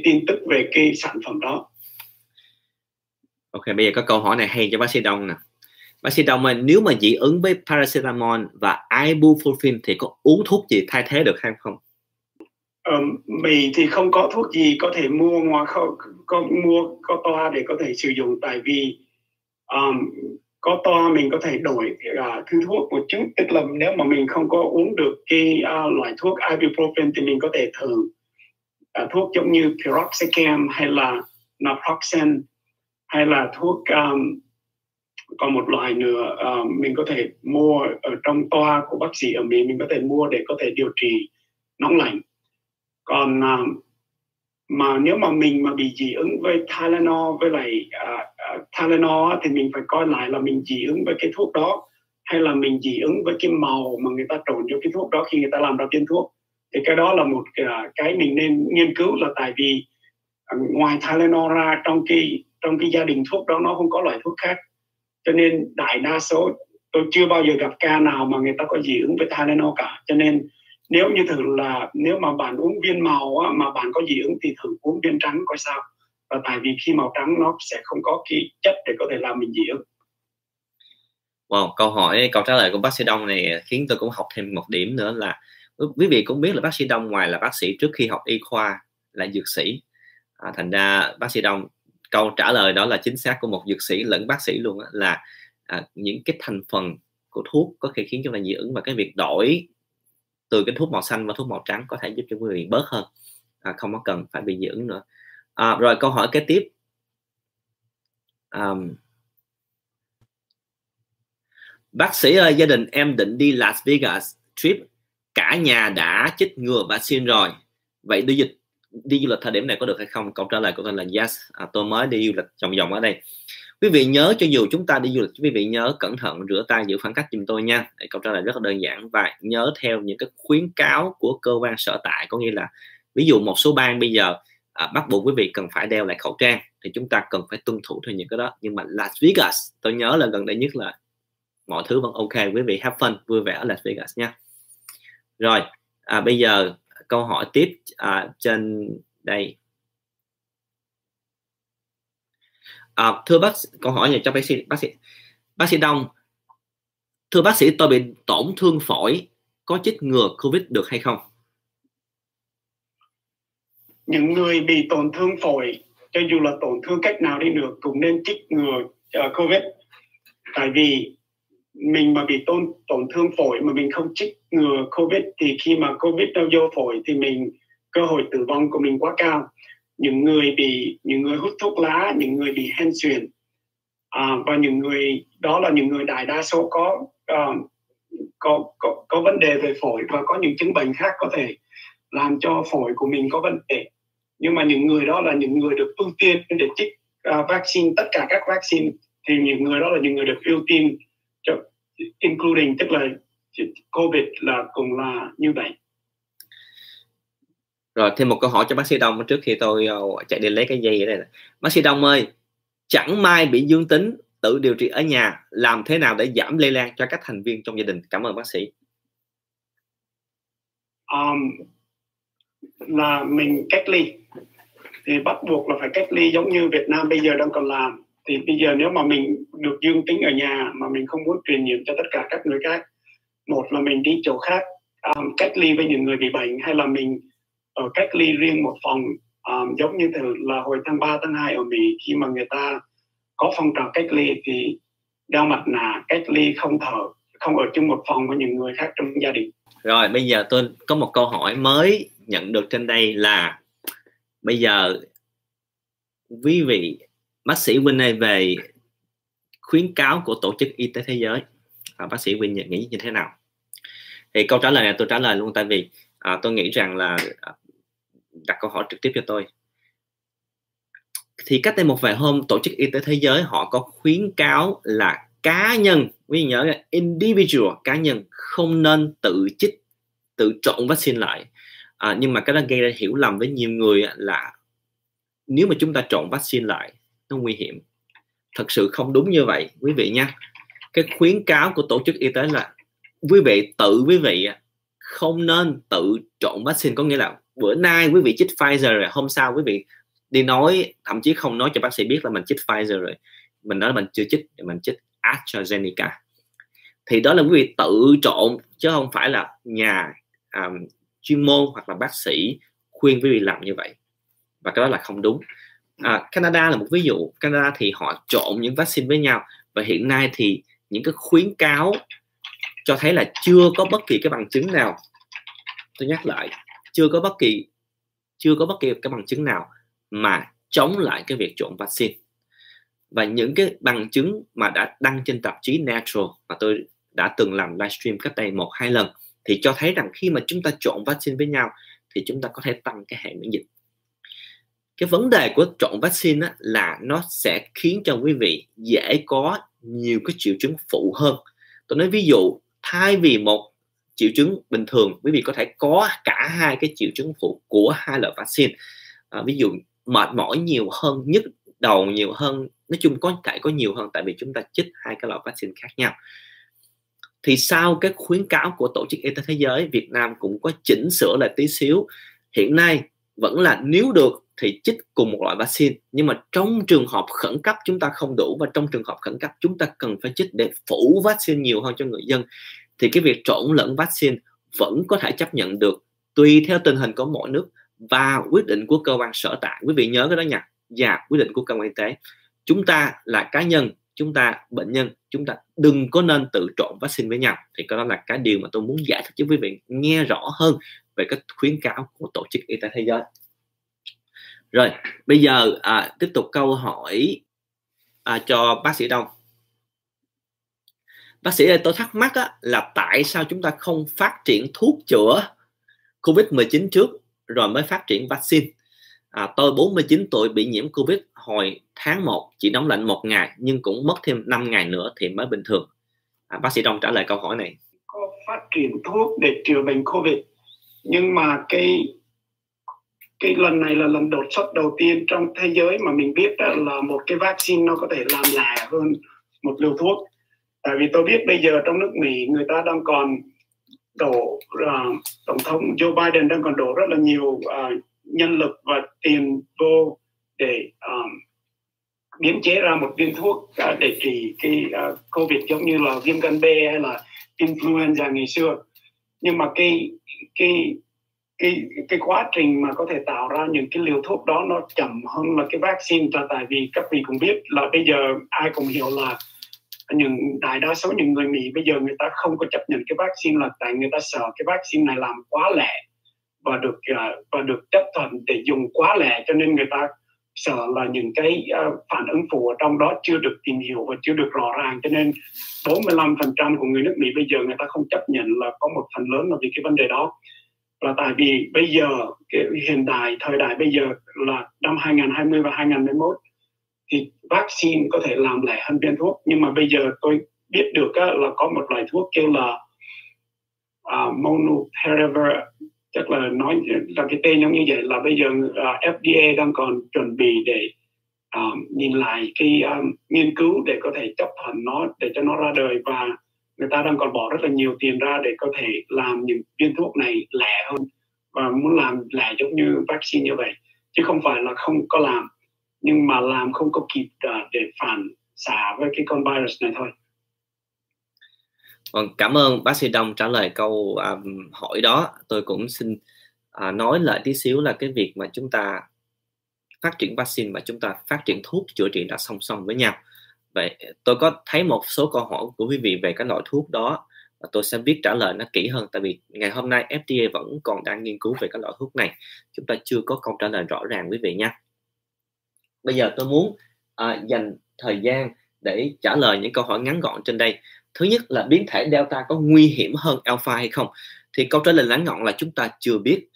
tin tức về cái sản phẩm đó. Ok, bây giờ có câu hỏi này hay cho bác sĩ Đông nè. Bác sĩ Đông ơi, nếu mà dị ứng với Paracetamol và ibuprofen thì có uống thuốc gì thay thế được hay không? Mình thì không có thuốc gì có thể mua ngoài, có toa để có thể sử dụng, tại vì có toa mình có thể đổi thứ thuốc một chút. Tức là nếu mà mình không có uống được cái loại thuốc ibuprofen thì mình có thể thử thuốc giống như Paracetamol hay là naproxen hay là thuốc Còn một loại nữa mình có thể mua ở trong toa của bác sĩ ở Mỹ, mình có thể mua để có thể điều trị nóng lạnh. Còn mà nếu mà mình mà bị dị ứng với Tylenol với lại Tylenol thì mình phải coi lại là mình dị ứng với cái thuốc đó hay là mình dị ứng với cái màu mà người ta trộn vô cái thuốc đó khi người ta làm ra viên thuốc. Thì cái đó là một cái mình nên nghiên cứu, là tại vì ngoài Tylenol ra trong cái gia đình thuốc đó nó không có loại thuốc khác. Cho nên đại đa số tôi chưa bao giờ gặp ca nào mà người ta có dị ứng với Tylenol cả. Cho nên nếu như thử là nếu mà bạn uống viên màu á, mà bạn có dị ứng thì thử uống viên trắng coi sao. Và tại vì khi màu trắng nó sẽ không có cái chất để có thể làm mình dị ứng. Wow, câu trả lời của bác sĩ Đông này khiến tôi cũng học thêm một điểm nữa là quý vị cũng biết là bác sĩ Đông ngoài là bác sĩ, trước khi học y khoa là dược sĩ. Thành ra bác sĩ Đông, câu trả lời đó là chính xác của một dược sĩ lẫn bác sĩ luôn, là những cái thành phần của thuốc có thể khiến chúng ta dị ứng, và cái việc đổi từ cái thuốc màu xanh và thuốc màu trắng có thể giúp cho quý vị bớt hơn, không có cần phải bị dị ứng nữa. Rồi câu hỏi kế tiếp. Bác sĩ ơi, gia đình em định đi Las Vegas trip, cả nhà đã chích ngừa vaccine rồi, vậy đi du lịch thời điểm này có được hay không? Câu trả lời của tôi là yes. Tôi mới đi du lịch vòng vòng ở đây. Quý vị nhớ, cho dù chúng ta đi du lịch, quý vị nhớ cẩn thận rửa tay, giữ khoảng cách giùm tôi nha. Câu trả lời rất là đơn giản, và nhớ theo những cái khuyến cáo của cơ quan sở tại, có nghĩa là ví dụ một số bang bây giờ bắt buộc quý vị cần phải đeo lại khẩu trang thì chúng ta cần phải tuân thủ theo những cái đó. Nhưng mà Las Vegas, tôi nhớ là gần đây nhất là mọi thứ vẫn ok, quý vị have fun, vui vẻ ở Las Vegas nha. Rồi, bây giờ câu hỏi tiếp trên đây. Thưa bác, câu hỏi này cho bác sĩ Đông. Thưa bác sĩ, tôi bị tổn thương phổi, có chích ngừa COVID được hay không? Những người bị tổn thương phổi, cho dù là tổn thương cách nào đi nữa, cũng nên chích ngừa COVID. Tại vì mình mà bị tổn thương phổi mà mình không chích ngừa COVID thì khi mà COVID nó vô phổi thì cơ hội tử vong của mình quá cao. Những người hút thuốc lá, những người bị hen suyễn, và những người đó là những người đại đa số có vấn đề về phổi và có những chứng bệnh khác có thể làm cho phổi của mình có vấn đề. Nhưng mà những người đó là những người được ưu tiên để chích vaccine, tất cả các vaccine, thì những người đó là những người được ưu tiên, including tức là COVID là cùng là như vậy. Rồi thêm một câu hỏi cho bác sĩ Đông trước khi tôi chạy đi lấy cái dây ở đây. Bác sĩ Đông ơi, chẳng may bị dương tính, tự điều trị ở nhà, làm thế nào để giảm lây lan cho các thành viên trong gia đình? Cảm ơn bác sĩ. Là mình cách ly, thì bắt buộc là phải cách ly giống như Việt Nam bây giờ đang còn làm. Thì bây giờ nếu mà mình được dương tính ở nhà mà mình không muốn truyền nhiễm cho tất cả các người khác, một là mình đi chỗ khác cách ly với những người bị bệnh, hay là mình ở cách ly riêng một phòng, giống như là hồi tháng 3, tháng 2 ở Mỹ, khi mà người ta có phong trào cách ly thì đeo mặt nạ, cách ly không thở, không ở chung một phòng với những người khác trong gia đình. Rồi bây giờ tôi có một câu hỏi mới nhận được trên đây là bây giờ quý vị bác sĩ Wynn này về khuyến cáo của Tổ chức Y tế Thế giới, bác sĩ Wynn nghĩ như thế nào? Thì câu trả lời này tôi trả lời luôn, tại vì tôi nghĩ rằng là đặt câu hỏi trực tiếp cho tôi. Thì cách đây một vài hôm, Tổ chức Y tế Thế giới họ có khuyến cáo là cá nhân, quý vị nhớ là individual, cá nhân không nên tự chích, tự trộn vaccine lại. Nhưng mà cái đó gây ra hiểu lầm với nhiều người là nếu mà chúng ta trộn vaccine lại nó nguy hiểm. Thật sự không đúng như vậy quý vị nha. Cái khuyến cáo của Tổ chức Y tế là quý vị không nên tự trộn vaccine, có nghĩa là bữa nay quý vị chích Pfizer rồi, hôm sau quý vị đi nói, thậm chí không nói cho bác sĩ biết là mình chích Pfizer rồi, mình nói là mình chưa chích, mình chích AstraZeneca. Thì đó là quý vị tự trộn, chứ không phải là nhà chuyên môn hoặc là bác sĩ khuyên quý vị làm như vậy, và cái đó là không đúng. Canada là một ví dụ. Canada thì họ trộn những vaccine với nhau, và hiện nay thì những cái khuyến cáo cho thấy là chưa có bất kỳ cái bằng chứng nào, tôi nhắc lại, chưa có bất kỳ cái bằng chứng nào mà chống lại cái việc trộn vaccine. Và những cái bằng chứng mà đã đăng trên tạp chí Natural mà tôi đã từng làm livestream cách đây 1-2 lần thì cho thấy rằng khi mà chúng ta trộn vaccine với nhau thì chúng ta có thể tăng cái hệ miễn dịch. Cái vấn đề của trộn vaccine á, là nó sẽ khiến cho quý vị dễ có nhiều cái triệu chứng phụ hơn. Tôi nói ví dụ, thay vì một triệu chứng bình thường, quý vị có thể có cả hai cái triệu chứng phụ của hai loại vaccine. Ví dụ mệt mỏi nhiều hơn, nhức đầu nhiều hơn, nói chung có thể có nhiều hơn tại vì chúng ta chích hai cái loại vaccine khác nhau. Thì sau cái khuyến cáo của Tổ chức Y tế Thế giới, Việt Nam cũng có chỉnh sửa lại tí xíu. Hiện nay vẫn là nếu được thì chích cùng một loại vaccine, nhưng mà trong trường hợp khẩn cấp chúng ta không đủ, và trong trường hợp khẩn cấp chúng ta cần phải chích để phủ vaccine nhiều hơn cho người dân, thì cái việc trộn lẫn vaccine vẫn có thể chấp nhận được tùy theo tình hình của mỗi nước và quyết định của cơ quan sở tại. Quý vị nhớ cái đó nha, và quyết định của cơ quan y tế. Chúng ta là cá nhân, chúng ta bệnh nhân, chúng ta đừng có nên tự trộn vaccine với nhau. Thì đó là cái điều mà tôi muốn giải thích cho quý vị nghe rõ hơn về các khuyến cáo của Tổ chức Y tế Thế giới. Rồi, bây giờ tiếp tục câu hỏi cho bác sĩ Đông. Bác sĩ ơi, tôi thắc mắc á, là tại sao chúng ta không phát triển thuốc chữa COVID-19 trước rồi mới phát triển vaccine? Tôi 49 tuổi bị nhiễm COVID hồi tháng 1, chỉ đóng lạnh 1 ngày nhưng cũng mất thêm 5 ngày nữa thì mới bình thường. Bác sĩ Đông trả lời câu hỏi này. Có phát triển thuốc để chữa bệnh COVID, nhưng mà cái lần này là lần đột xuất đầu tiên trong thế giới mà mình biết đó là một cái vaccine nó có thể làm lạ hơn một liều thuốc. Tại vì tôi biết bây giờ trong nước Mỹ người ta đang còn đổ, Tổng thống Joe Biden đang còn đổ rất là nhiều nhân lực và tiền vô để biến chế ra một viên thuốc để trị cái COVID giống như là viêm gan B hay là influenza ngày xưa. Nhưng mà cái quá trình mà có thể tạo ra những cái liều thuốc đó nó chậm hơn là cái vaccine, là tại vì các vị cũng biết là bây giờ ai cũng hiểu là đại đa số những người Mỹ bây giờ người ta không có chấp nhận cái vaccine là tại người ta sợ cái vaccine này làm quá lẹ và được chấp thuận để dùng quá lẹ, cho nên người ta sợ là những cái phản ứng phụ ở trong đó chưa được tìm hiểu và chưa được rõ ràng, cho nên 45% của người nước Mỹ bây giờ người ta không chấp nhận, là có một phần lớn là vì cái vấn đề đó. Là tại vì bây giờ cái hiện đại, thời đại bây giờ là năm 2020 và 2021 thì vaccine có thể làm lẻ hơn viên thuốc, nhưng mà bây giờ tôi biết được là có một loại thuốc kêu là Monopiravir, chắc là nói là cái tên giống như vậy, là bây giờ FDA đang còn chuẩn bị để nhìn lại cái nghiên cứu để có thể chấp thuận nó để cho nó ra đời, và người ta đang còn bỏ rất là nhiều tiền ra để có thể làm những viên thuốc này lẻ hơn và muốn làm lẻ giống như vaccine như vậy, chứ không phải là không có làm, nhưng mà làm không có kịp để phản xạ với cái con virus này thôi. Cảm ơn bác sĩ Đông trả lời câu hỏi đó. Tôi cũng xin nói lại tí xíu là cái việc mà chúng ta phát triển vaccine và chúng ta phát triển thuốc chữa trị đã song song với nhau. Vậy tôi có thấy một số câu hỏi của quý vị về các loại thuốc đó, và tôi sẽ viết trả lời nó kỹ hơn, tại vì ngày hôm nay FDA vẫn còn đang nghiên cứu về các loại thuốc này, chúng ta chưa có câu trả lời rõ ràng quý vị nha. Bây giờ tôi muốn dành thời gian để trả lời những câu hỏi ngắn gọn trên đây. Thứ nhất là biến thể Delta có nguy hiểm hơn Alpha hay không? Thì câu trả lời ngắn gọn là chúng ta chưa biết.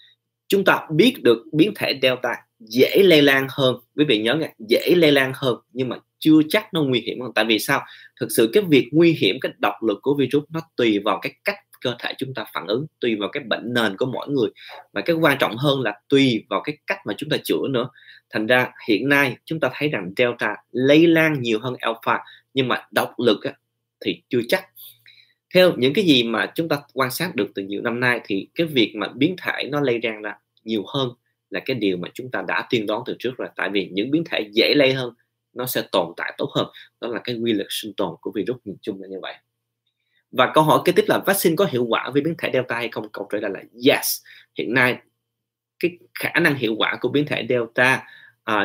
Chúng ta biết được biến thể Delta dễ lây lan hơn, quý vị nhớ nha, dễ lây lan hơn, nhưng mà chưa chắc nó nguy hiểm hơn. Tại vì sao? Thực sự cái việc nguy hiểm, cái độc lực của virus nó tùy vào cái cách cơ thể chúng ta phản ứng, tùy vào cái bệnh nền của mỗi người, và cái quan trọng hơn là tùy vào cái cách mà chúng ta chữa nữa. Thành ra hiện nay chúng ta thấy rằng Delta lây lan nhiều hơn Alpha, nhưng mà độc lực thì chưa chắc. Theo những cái gì mà chúng ta quan sát được từ nhiều năm nay thì cái việc mà biến thể nó lây lan ra nhiều hơn là cái điều mà chúng ta đã tiên đoán từ trước rồi. Tại vì những biến thể dễ lây hơn nó sẽ tồn tại tốt hơn. Đó là cái quy luật sinh tồn của virus, nhìn chung là như vậy. Và câu hỏi kế tiếp là vaccine có hiệu quả với biến thể Delta hay không? Câu trả lời là yes. Hiện nay cái khả năng hiệu quả của biến thể Delta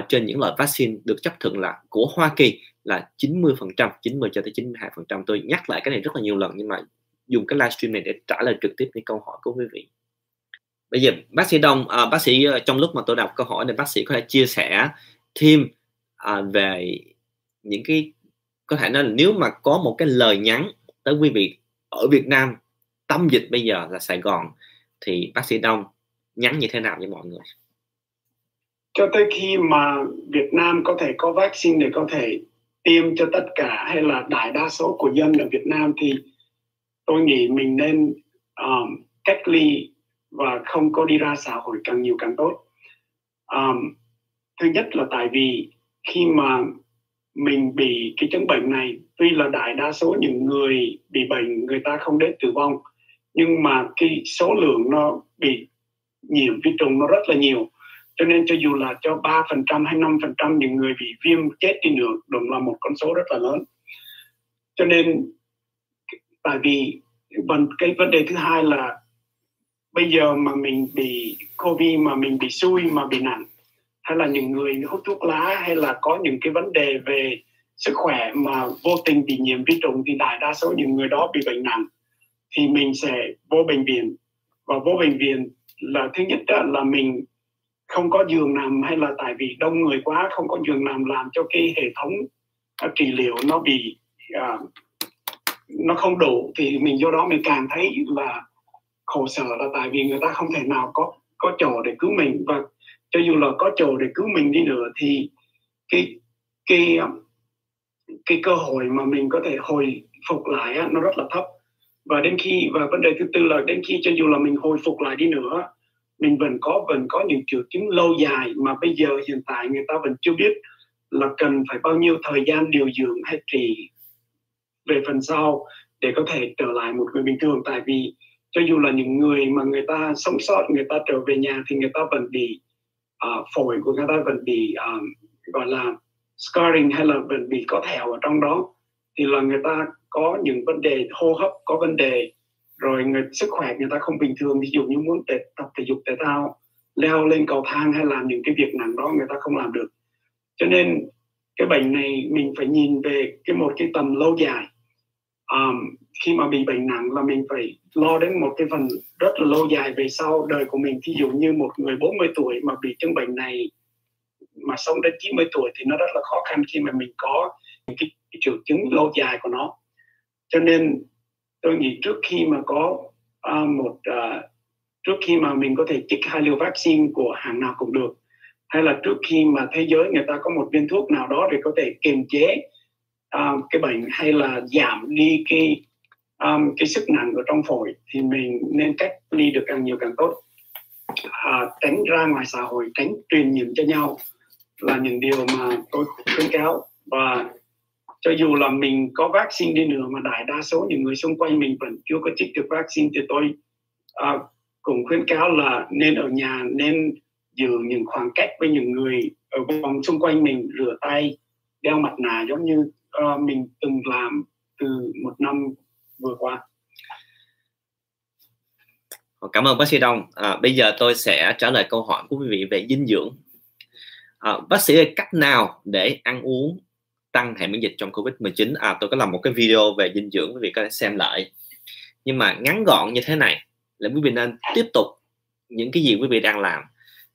trên những loại vaccine được chấp thuận là của Hoa Kỳ là 90%, 90 cho tới 92%. Tôi nhắc lại cái này rất là nhiều lần, nhưng mà dùng cái livestream này để trả lời trực tiếp những câu hỏi của quý vị. Bây giờ bác sĩ Đông, bác sĩ trong lúc mà tôi đọc câu hỏi này, bác sĩ có thể chia sẻ thêm về những cái có thể nói là nếu mà có một cái lời nhắn tới quý vị ở Việt Nam tâm dịch bây giờ là Sài Gòn, thì bác sĩ Đông nhắn như thế nào với mọi người? Cho tới khi mà Việt Nam có thể có vaccine để có thể tiêm cho tất cả hay là đại đa số của dân ở Việt Nam, thì tôi nghĩ mình nên cách ly và không có đi ra xã hội càng nhiều càng tốt. Thứ nhất là tại vì khi mà mình bị cái chứng bệnh này, tuy là đại đa số những người bị bệnh người ta không đến tử vong, nhưng mà cái số lượng nó bị nhiễm vi trùng nó rất là nhiều. Cho nên cho dù là cho 3% hay 5% những người bị viêm chết đi nữa, đúng là một con số rất là lớn. Cho nên tại vì cái vấn đề thứ hai là bây giờ mà mình bị COVID, mà mình bị xui, mà bị nặng, hay là những người hút thuốc lá, hay là có những cái vấn đề về sức khỏe mà vô tình bị nhiễm vi trùng, thì đại đa số những người đó bị bệnh nặng thì mình sẽ vô bệnh viện. Và vô bệnh viện là thứ nhất là mình không có giường nằm, hay là tại vì đông người quá không có giường nằm, làm cho cái hệ thống trị liệu nó bị nó không đủ, thì mình do đó mình càng thấy là khổ sở, là tại vì người ta không thể nào có chỗ để cứu mình. Và cho dù là có chỗ để cứu mình đi nữa thì cái cơ hội mà mình có thể hồi phục lại á, nó rất là thấp. Và đến khi, và vấn đề thứ tư là đến khi cho dù là mình hồi phục lại đi nữa, mình vẫn có những triệu chứng lâu dài mà bây giờ hiện tại người ta vẫn chưa biết là cần phải bao nhiêu thời gian điều dưỡng hay trị về phần sau để có thể trở lại một người bình thường. Tại vì cho dù là những người mà người ta sống sót, người ta trở về nhà thì người ta vẫn bị phổi của người ta vẫn bị gọi là scarring, hay là vẫn bị có thẹo ở trong đó, thì là người ta có những vấn đề hô hấp có vấn đề, rồi sức khỏe người ta không bình thường. Ví dụ như muốn tập thể dục thể thao, leo lên cầu thang hay làm những cái việc nặng đó người ta không làm được. Cho nên cái bệnh này mình phải nhìn về một cái tầm lâu dài. Khi mà bị bệnh nặng là mình phải lo đến một cái phần rất là lâu dài về sau đời của mình. Thí dụ như một người 40 tuổi mà bị chứng bệnh này mà sống đến 90 tuổi thì nó rất là khó khăn khi mà mình có những cái triệu chứng lâu dài của nó. Cho nên tôi nghĩ trước khi mà trước khi mà mình có thể chích 2 liều vaccine của hãng nào cũng được, hay là trước khi mà thế giới người ta có một viên thuốc nào đó để có thể kiềm chế cái bệnh hay là giảm đi cái sức nặng ở trong phổi, thì mình nên cách ly được càng nhiều càng tốt, tránh ra ngoài xã hội, tránh truyền nhiễm cho nhau là những điều mà tôi khuyến cáo. Và cho dù là mình có vaccine đi nữa mà đại đa số những người xung quanh mình vẫn chưa có chích được vaccine, thì tôi cũng khuyến cáo là nên ở nhà, nên giữ những khoảng cách với những người ở vòng xung quanh mình, rửa tay, đeo mặt nạ giống như mình từng làm từ một năm vừa qua. Cảm ơn bác sĩ Đông. Bây giờ tôi sẽ trả lời câu hỏi của quý vị về dinh dưỡng. Bác sĩ ơi, cách nào để ăn uống tăng hệ miễn dịch trong COVID-19? Tôi có làm một cái video về dinh dưỡng, quý vị có thể xem lại. Nhưng mà ngắn gọn như thế này là quý vị nên tiếp tục những cái gì quý vị đang làm.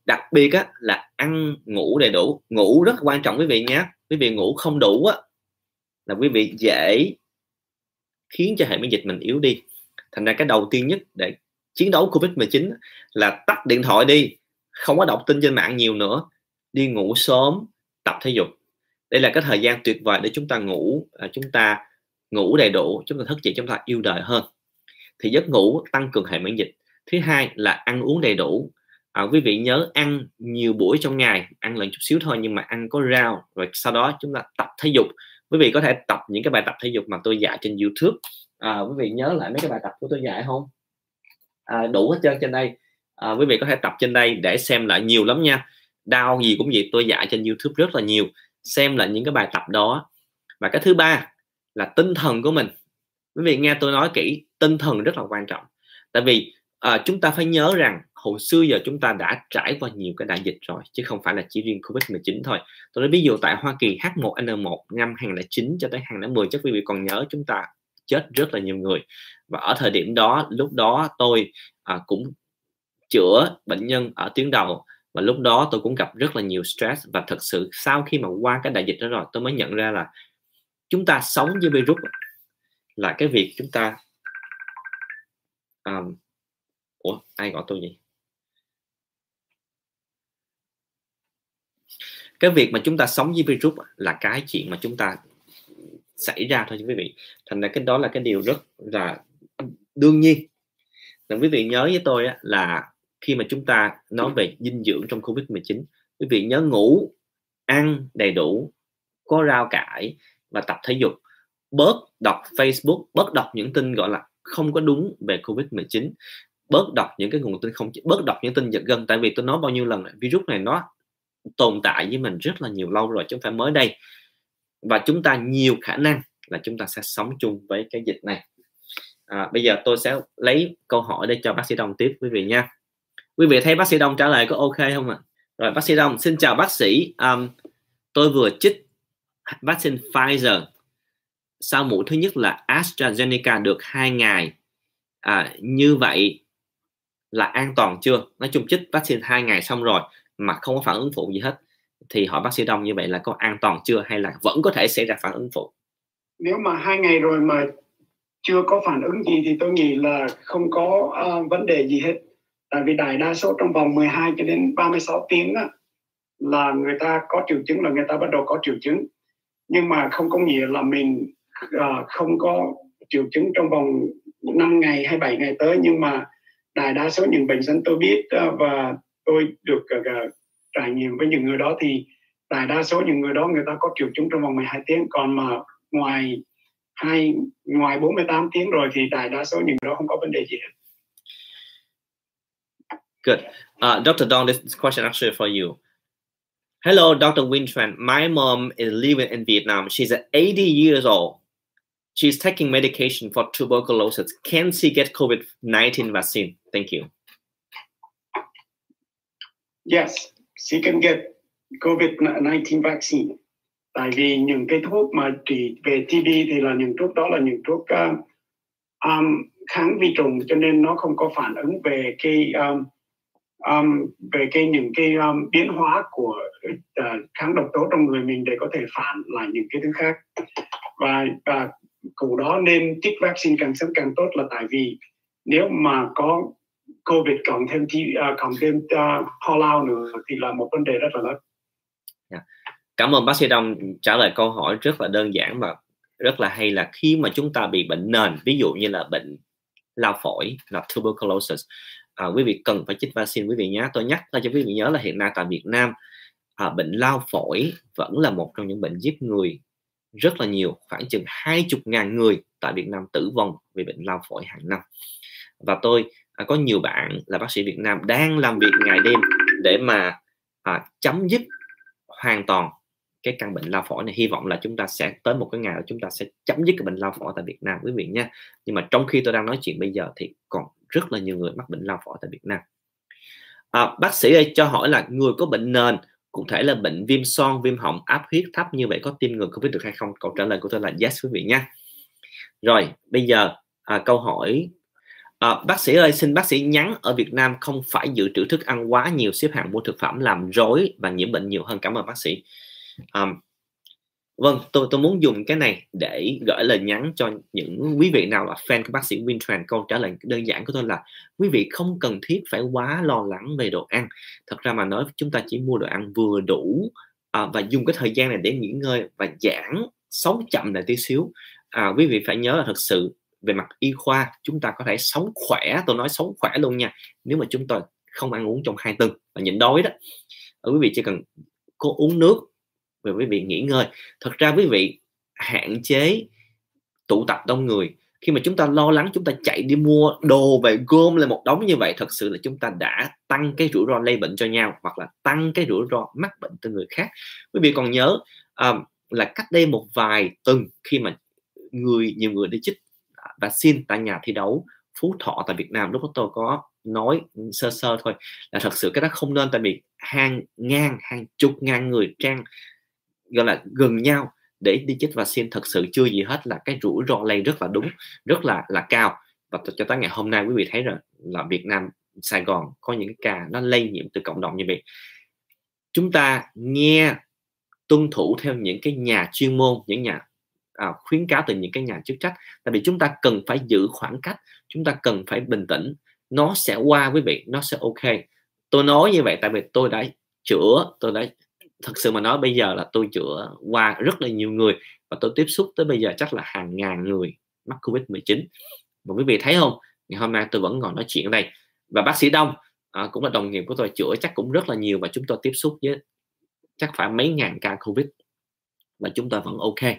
Đặc biệt á, là ăn ngủ đầy đủ. Ngủ rất quan trọng quý vị nhé. Quý vị ngủ không đủ á, là quý vị dễ khiến cho hệ miễn dịch mình yếu đi. Thành ra cái đầu tiên nhất để chiến đấu COVID-19 là tắt điện thoại đi, không có đọc tin trên mạng nhiều nữa, đi ngủ sớm, tập thể dục. Đây là cái thời gian tuyệt vời để chúng ta ngủ đầy đủ, chúng ta thức dậy, chúng ta yêu đời hơn. Thì giấc ngủ tăng cường hệ miễn dịch. Thứ hai là ăn uống đầy đủ. Quý vị nhớ ăn nhiều buổi trong ngày, ăn lần chút xíu thôi nhưng mà ăn có rau. Rồi sau đó chúng ta tập thể dục. Quý vị có thể tập những cái bài tập thể dục mà tôi dạy trên YouTube. Quý vị nhớ lại mấy cái bài tập của tôi dạy không? Đủ hết trơn trên đây. Quý vị có thể tập trên đây để xem lại nhiều lắm nha. Đau gì cũng vậy, tôi dạy trên YouTube rất là nhiều. Xem lại những cái bài tập đó. Và cái thứ ba là tinh thần của mình. Quý vị nghe tôi nói kỹ, tinh thần rất là quan trọng. Tại vì chúng ta phải nhớ rằng hồi xưa giờ chúng ta đã trải qua nhiều cái đại dịch rồi, chứ không phải là chỉ riêng COVID-19 thôi. Tôi nói ví dụ tại Hoa Kỳ H1N1 năm 2009 cho tới 2010, chắc quý vị còn nhớ, chúng ta chết rất là nhiều người. Và ở thời điểm đó, lúc đó tôi cũng chữa bệnh nhân ở tuyến đầu Và lúc đó tôi cũng gặp rất là nhiều stress, và thật sự sau khi mà qua cái đại dịch đó rồi tôi mới nhận ra là chúng ta sống với virus là cái việc chúng ta ủa ai gọi tôi vậy? Cái việc mà chúng ta sống với virus là cái chuyện mà chúng ta xảy ra thôi quý vị. Thành ra cái đó là cái điều rất là đương nhiên. Nên quý vị nhớ với tôi là khi mà chúng ta nói về dinh dưỡng trong Covid-19, quý vị nhớ ngủ, ăn đầy đủ, có rau cải và tập thể dục. Bớt đọc Facebook, bớt đọc những tin gọi là không có đúng về Covid-19, bớt đọc những cái nguồn tin không, bớt đọc những tin giật gân. Tại vì tôi nói bao nhiêu lần virus này nó tồn tại với mình rất là nhiều lâu rồi chứ không phải mới đây, và chúng ta nhiều khả năng là chúng ta sẽ sống chung với cái dịch này. Bây giờ tôi sẽ lấy câu hỏi để cho bác sĩ Đông tiếp quý vị nha. Quý vị thấy bác sĩ Đông trả lời có ok không ạ? Rồi bác sĩ Đông, xin chào bác sĩ. Tôi vừa chích vaccine Pfizer, sau mũi thứ nhất là AstraZeneca được 2 ngày. Như vậy là an toàn chưa? Nói chung chích vaccine 2 ngày xong rồi mà không có phản ứng phụ gì hết, thì hỏi bác sĩ Đông như vậy là có an toàn chưa hay là vẫn có thể xảy ra phản ứng phụ? Nếu mà 2 ngày rồi mà chưa có phản ứng gì thì tôi nghĩ là không có vấn đề gì hết. Tại vì đại đa số trong vòng 12 cho đến 36 tiếng là người ta có triệu chứng, là người ta bắt đầu có triệu chứng. Nhưng mà không có nghĩa là mình không có triệu chứng trong vòng 5 ngày hay 7 ngày tới. Nhưng mà đại đa số những bệnh nhân tôi biết và tôi được trải nghiệm với những người đó thì đại đa số những người đó người ta có triệu chứng trong vòng 12 tiếng. Còn mà ngoài 48 tiếng rồi thì đại đa số những người đó không có vấn đề gì hết. Good. Dr. Don, this is question actually for you. Hello, Dr. Wintran. My mom is living in Vietnam. She's 80 years old. She's taking medication for tuberculosis. Can she get COVID-19 vaccine? Thank you. Yes, she can get COVID-19 vaccine. Tại vì những cái thuốc mà trị về TB thì là những thuốc đó là những thuốc kháng vi trùng, cho nên nó không có phản ứng về cái biến hóa của kháng độc tố trong người mình để có thể phản lại những cái thứ khác. Và cụ đó nên chích vaccine càng sớm càng tốt, là tại vì nếu mà có COVID cộng thêm ho lao nữa thì là một vấn đề rất là lớn. Yeah. Cảm ơn bác sĩ Đông trả lời câu hỏi rất là đơn giản và rất là hay, là khi mà chúng ta bị bệnh nền, ví dụ như là bệnh lao phổi là tuberculosis, quý vị cần phải chích vaccine quý vị nhé. Tôi nhắc cho quý vị nhớ là hiện nay tại Việt Nam bệnh lao phổi vẫn là một trong những bệnh giết người rất là nhiều, khoảng chừng 20.000 người tại Việt Nam tử vong vì bệnh lao phổi hàng năm. Và tôi có nhiều bạn là bác sĩ Việt Nam đang làm việc ngày đêm để mà chấm dứt hoàn toàn cái căn bệnh lao phổi này. Hy vọng là chúng ta sẽ tới một cái ngày chúng ta sẽ chấm dứt cái bệnh lao phổi tại Việt Nam quý vị nha. Nhưng mà trong khi tôi đang nói chuyện bây giờ thì còn rất là nhiều người mắc bệnh lao phổi tại Việt Nam. Bác sĩ ơi, cho hỏi là người có bệnh nền, cụ thể là bệnh viêm son, viêm họng, áp huyết thấp như vậy có tiêm ngừa Covid được hay không? Câu trả lời của tôi là yes quý vị nha. Rồi bây giờ câu hỏi, bác sĩ ơi, xin bác sĩ nhắn ở Việt Nam không phải dự trữ thức ăn quá nhiều, xếp hạng mua thực phẩm làm rối và nhiễm bệnh nhiều hơn. Cảm ơn bác sĩ. Vâng, tôi muốn dùng cái này để gửi lời nhắn cho những quý vị nào là fan của bác sĩ Wintran. Câu trả lời đơn giản của tôi là quý vị không cần thiết phải quá lo lắng về đồ ăn. Thật ra mà nói chúng ta chỉ mua đồ ăn vừa đủ và dùng cái thời gian này để nghỉ ngơi và giãn, sống chậm lại tí xíu. Quý vị phải nhớ là thật sự về mặt y khoa chúng ta có thể sống khỏe, tôi nói sống khỏe luôn nha, nếu mà chúng ta không ăn uống trong 2 tuần và nhịn đói đó. Quý vị chỉ cần có uống nước và quý vị nghỉ ngơi. Thật ra quý vị hạn chế tụ tập đông người. Khi mà chúng ta lo lắng, chúng ta chạy đi mua đồ về gom lên một đống như vậy, thật sự là chúng ta đã tăng cái rủi ro lây bệnh cho nhau, hoặc là tăng cái rủi ro mắc bệnh từ người khác. Quý vị còn nhớ là cách đây một vài tuần, khi mà nhiều người đi chích vaccine tại nhà thi đấu Phú Thọ tại Việt Nam, lúc đó tôi có nói sơ thôi là thật sự cái đó không nên, tại vì hàng chục ngàn người gọi là gần nhau để đi chích vaccine, thật sự chưa gì hết là cái rủi ro lây rất là cao. Và cho tới ngày hôm nay quý vị thấy rồi là Việt Nam Sài Gòn có những ca nó lây nhiễm từ cộng đồng như vậy. Chúng ta nghe tuân thủ theo những cái nhà chuyên môn, những nhà khuyến cáo từ những cái nhà chức trách, tại vì chúng ta cần phải giữ khoảng cách, chúng ta cần phải bình tĩnh, nó sẽ qua quý vị, nó sẽ ok. Tôi nói như vậy tại vì tôi đã chữa, tôi đã thật sự mà nói bây giờ là tôi chữa qua rất là nhiều người và tôi tiếp xúc tới bây giờ chắc là hàng ngàn người mắc Covid-19. Và quý vị thấy không, ngày hôm nay tôi vẫn ngồi nói chuyện ở đây và bác sĩ Đông cũng là đồng nghiệp của tôi, chữa chắc cũng rất là nhiều và chúng tôi tiếp xúc với chắc phải mấy ngàn ca Covid và chúng tôi vẫn ok.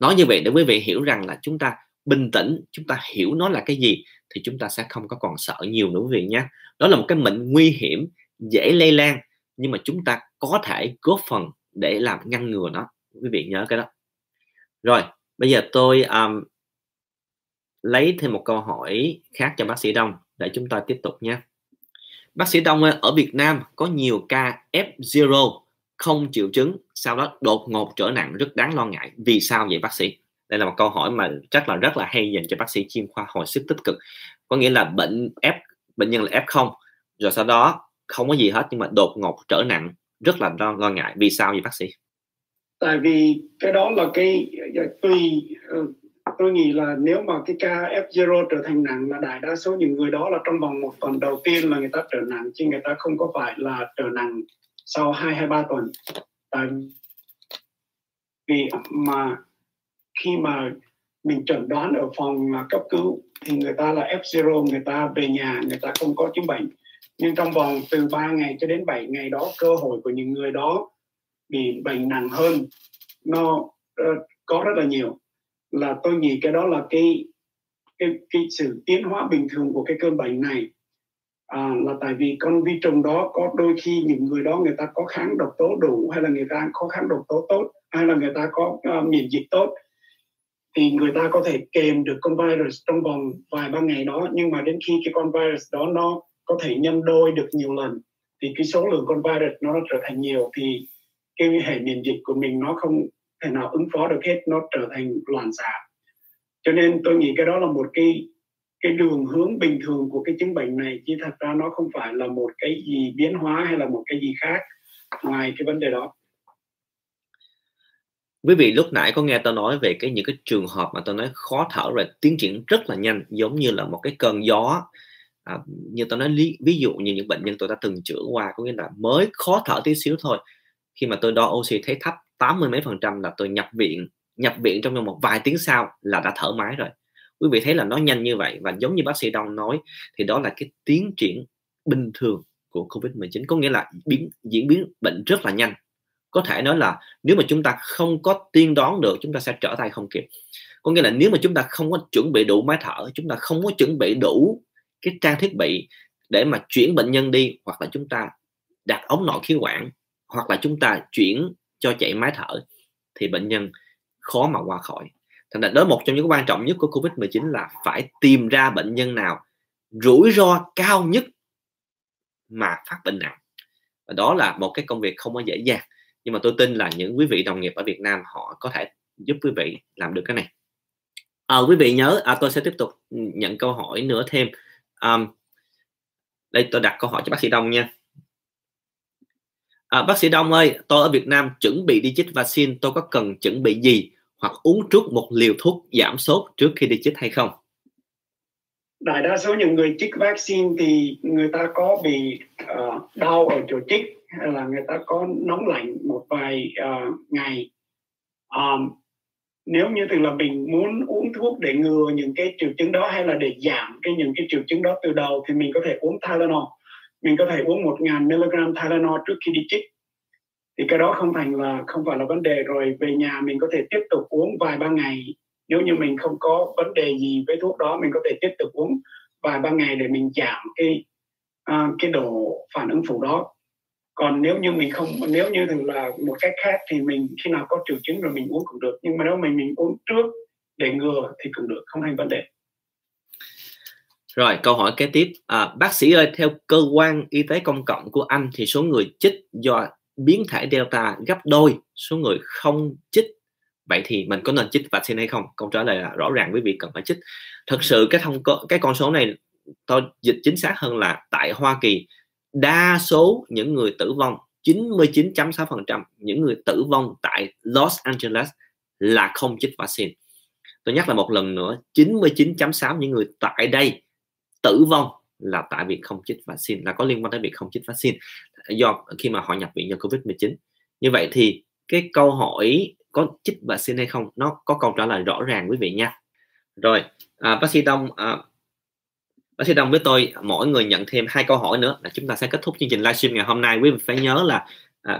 Nói như vậy để quý vị hiểu rằng là chúng ta bình tĩnh, chúng ta hiểu nó là cái gì thì chúng ta sẽ không có còn sợ nhiều nữa quý vị nhé. Đó là một cái bệnh nguy hiểm, dễ lây lan, nhưng mà chúng ta có thể góp phần để làm ngăn ngừa nó, quý vị nhớ cái đó. Rồi bây giờ tôi lấy thêm một câu hỏi khác cho bác sĩ Đông để chúng ta tiếp tục nhé. Bác sĩ Đông ơi, ở Việt Nam có nhiều ca F0 không triệu chứng, sau đó đột ngột trở nặng rất đáng lo ngại, vì sao vậy bác sĩ? Đây là một câu hỏi mà chắc là rất là hay dành cho bác sĩ chuyên khoa hồi sức tích cực, có nghĩa là bệnh nhân là F0 rồi sau đó không có gì hết nhưng mà đột ngột trở nặng rất là lo ngại, vì sao vậy bác sĩ? Tại vì cái đó là cái tùy, tôi nghĩ là nếu mà cái ca F0 trở thành nặng là đại đa số những người đó là trong vòng một tuần đầu tiên là người ta trở nặng, chứ người ta không có phải là trở nặng sau 2 hay 3 tuần. Tại vì mà khi mà mình chẩn đoán ở phòng cấp cứu thì người ta là F0, người ta về nhà, người ta không có chứng bệnh. Nhưng trong vòng từ 3 ngày cho đến 7 ngày đó, cơ hội của những người đó bị bệnh nặng hơn nó có rất là nhiều. Là tôi nghĩ cái đó là cái sự tiến hóa bình thường của cái cơn bệnh này. Là tại vì con vi trùng đó có đôi khi những người đó người ta có kháng độc tố đủ, hay là người ta có kháng độc tố tốt, hay là người ta có miễn dịch tốt thì người ta có thể kềm được con virus trong vòng vài ba ngày đó, nhưng mà đến khi cái con virus đó nó có thể nhân đôi được nhiều lần thì cái số lượng con virus nó trở thành nhiều thì cái hệ miễn dịch của mình nó không thể nào ứng phó được hết, nó trở thành loạn xạ. Cho nên tôi nghĩ cái đó là một cái đường hướng bình thường của cái chứng bệnh này, chứ thật ra nó không phải là một cái gì biến hóa hay là một cái gì khác ngoài cái vấn đề đó. Quý vị lúc nãy có nghe tôi nói về những cái trường hợp mà tôi nói khó thở rồi tiến triển rất là nhanh, giống như là một cái cơn gió. Như tôi nói ví dụ như những bệnh nhân tôi đã từng chữa qua, có nghĩa là mới khó thở tí xíu thôi, khi mà tôi đo oxy thấy thấp 80% mấy là tôi nhập viện trong vòng một vài tiếng sau là đã thở máy rồi. Quý vị thấy là nó nhanh như vậy, và giống như bác sĩ Đông nói thì đó là cái tiến triển bình thường của Covid-19, có nghĩa là diễn biến bệnh rất là nhanh. Có thể nói là nếu mà chúng ta không có tiên đoán được, chúng ta sẽ trở tay không kịp. Có nghĩa là nếu mà chúng ta không có chuẩn bị đủ máy thở, chúng ta không có chuẩn bị đủ cái trang thiết bị để mà chuyển bệnh nhân đi, hoặc là chúng ta đặt ống nội khí quản, hoặc là chúng ta chuyển cho chạy máy thở thì bệnh nhân khó mà qua khỏi. Thành ra đó một trong những cái quan trọng nhất của Covid-19 là phải tìm ra bệnh nhân nào rủi ro cao nhất mà phát bệnh nặng. Và đó là một cái công việc không có dễ dàng. Nhưng mà tôi tin là những quý vị đồng nghiệp ở Việt Nam họ có thể giúp quý vị làm được cái này. Quý vị nhớ, tôi sẽ tiếp tục nhận câu hỏi nữa thêm. Đây tôi đặt câu hỏi cho bác sĩ Đông nha. Bác sĩ Đông ơi, tôi ở Việt Nam chuẩn bị đi chích vaccine, tôi có cần chuẩn bị gì hoặc uống trước một liều thuốc giảm sốt trước khi đi chích hay không? Đại đa số những người chích vaccine thì người ta có bị đau ở chỗ chích, hay là người ta có nóng lạnh một vài ngày. Nếu như là mình muốn uống thuốc để ngừa những cái triệu chứng đó, hay là để giảm những cái triệu chứng đó từ đầu, thì mình có thể uống Tylenol. Mình có thể uống 1000mg Tylenol trước khi đi chích. Thì cái đó không phải là vấn đề. Rồi về nhà mình có thể tiếp tục uống vài ba ngày. Nếu như mình không có vấn đề gì với thuốc đó, mình có thể tiếp tục uống vài ba ngày để mình giảm cái độ phản ứng phụ đó. Còn nếu như là một cách khác thì mình khi nào có triệu chứng rồi mình uống cũng được. Nhưng mà nếu mình uống trước để ngừa thì cũng được, không thành vấn đề. Rồi, câu hỏi kế tiếp. Bác sĩ ơi, theo cơ quan y tế công cộng của Anh thì số người chích do biến thể Delta gấp đôi số người không chích. Vậy thì mình có nên chích vaccine hay không? Câu trả lời là rõ ràng quý vị cần phải chích. Thật sự cái con số này tôi dịch chính xác hơn là tại Hoa Kỳ, đa số những người tử vong, 99.6% những người tử vong tại Los Angeles là không chích vaccine. Tôi nhắc lại một lần nữa, 99.6% những người tại đây tử vong là tại việc không chích vaccine, là có liên quan tới việc không chích vaccine do khi mà họ nhập viện do Covid-19. Như vậy thì cái câu hỏi có chích vaccine hay không, nó có câu trả lời rõ ràng quý vị nha. Rồi, bác sĩ Đông với tôi mỗi người nhận thêm 2 câu hỏi nữa là chúng ta sẽ kết thúc chương trình livestream ngày hôm nay. Quý vị phải nhớ là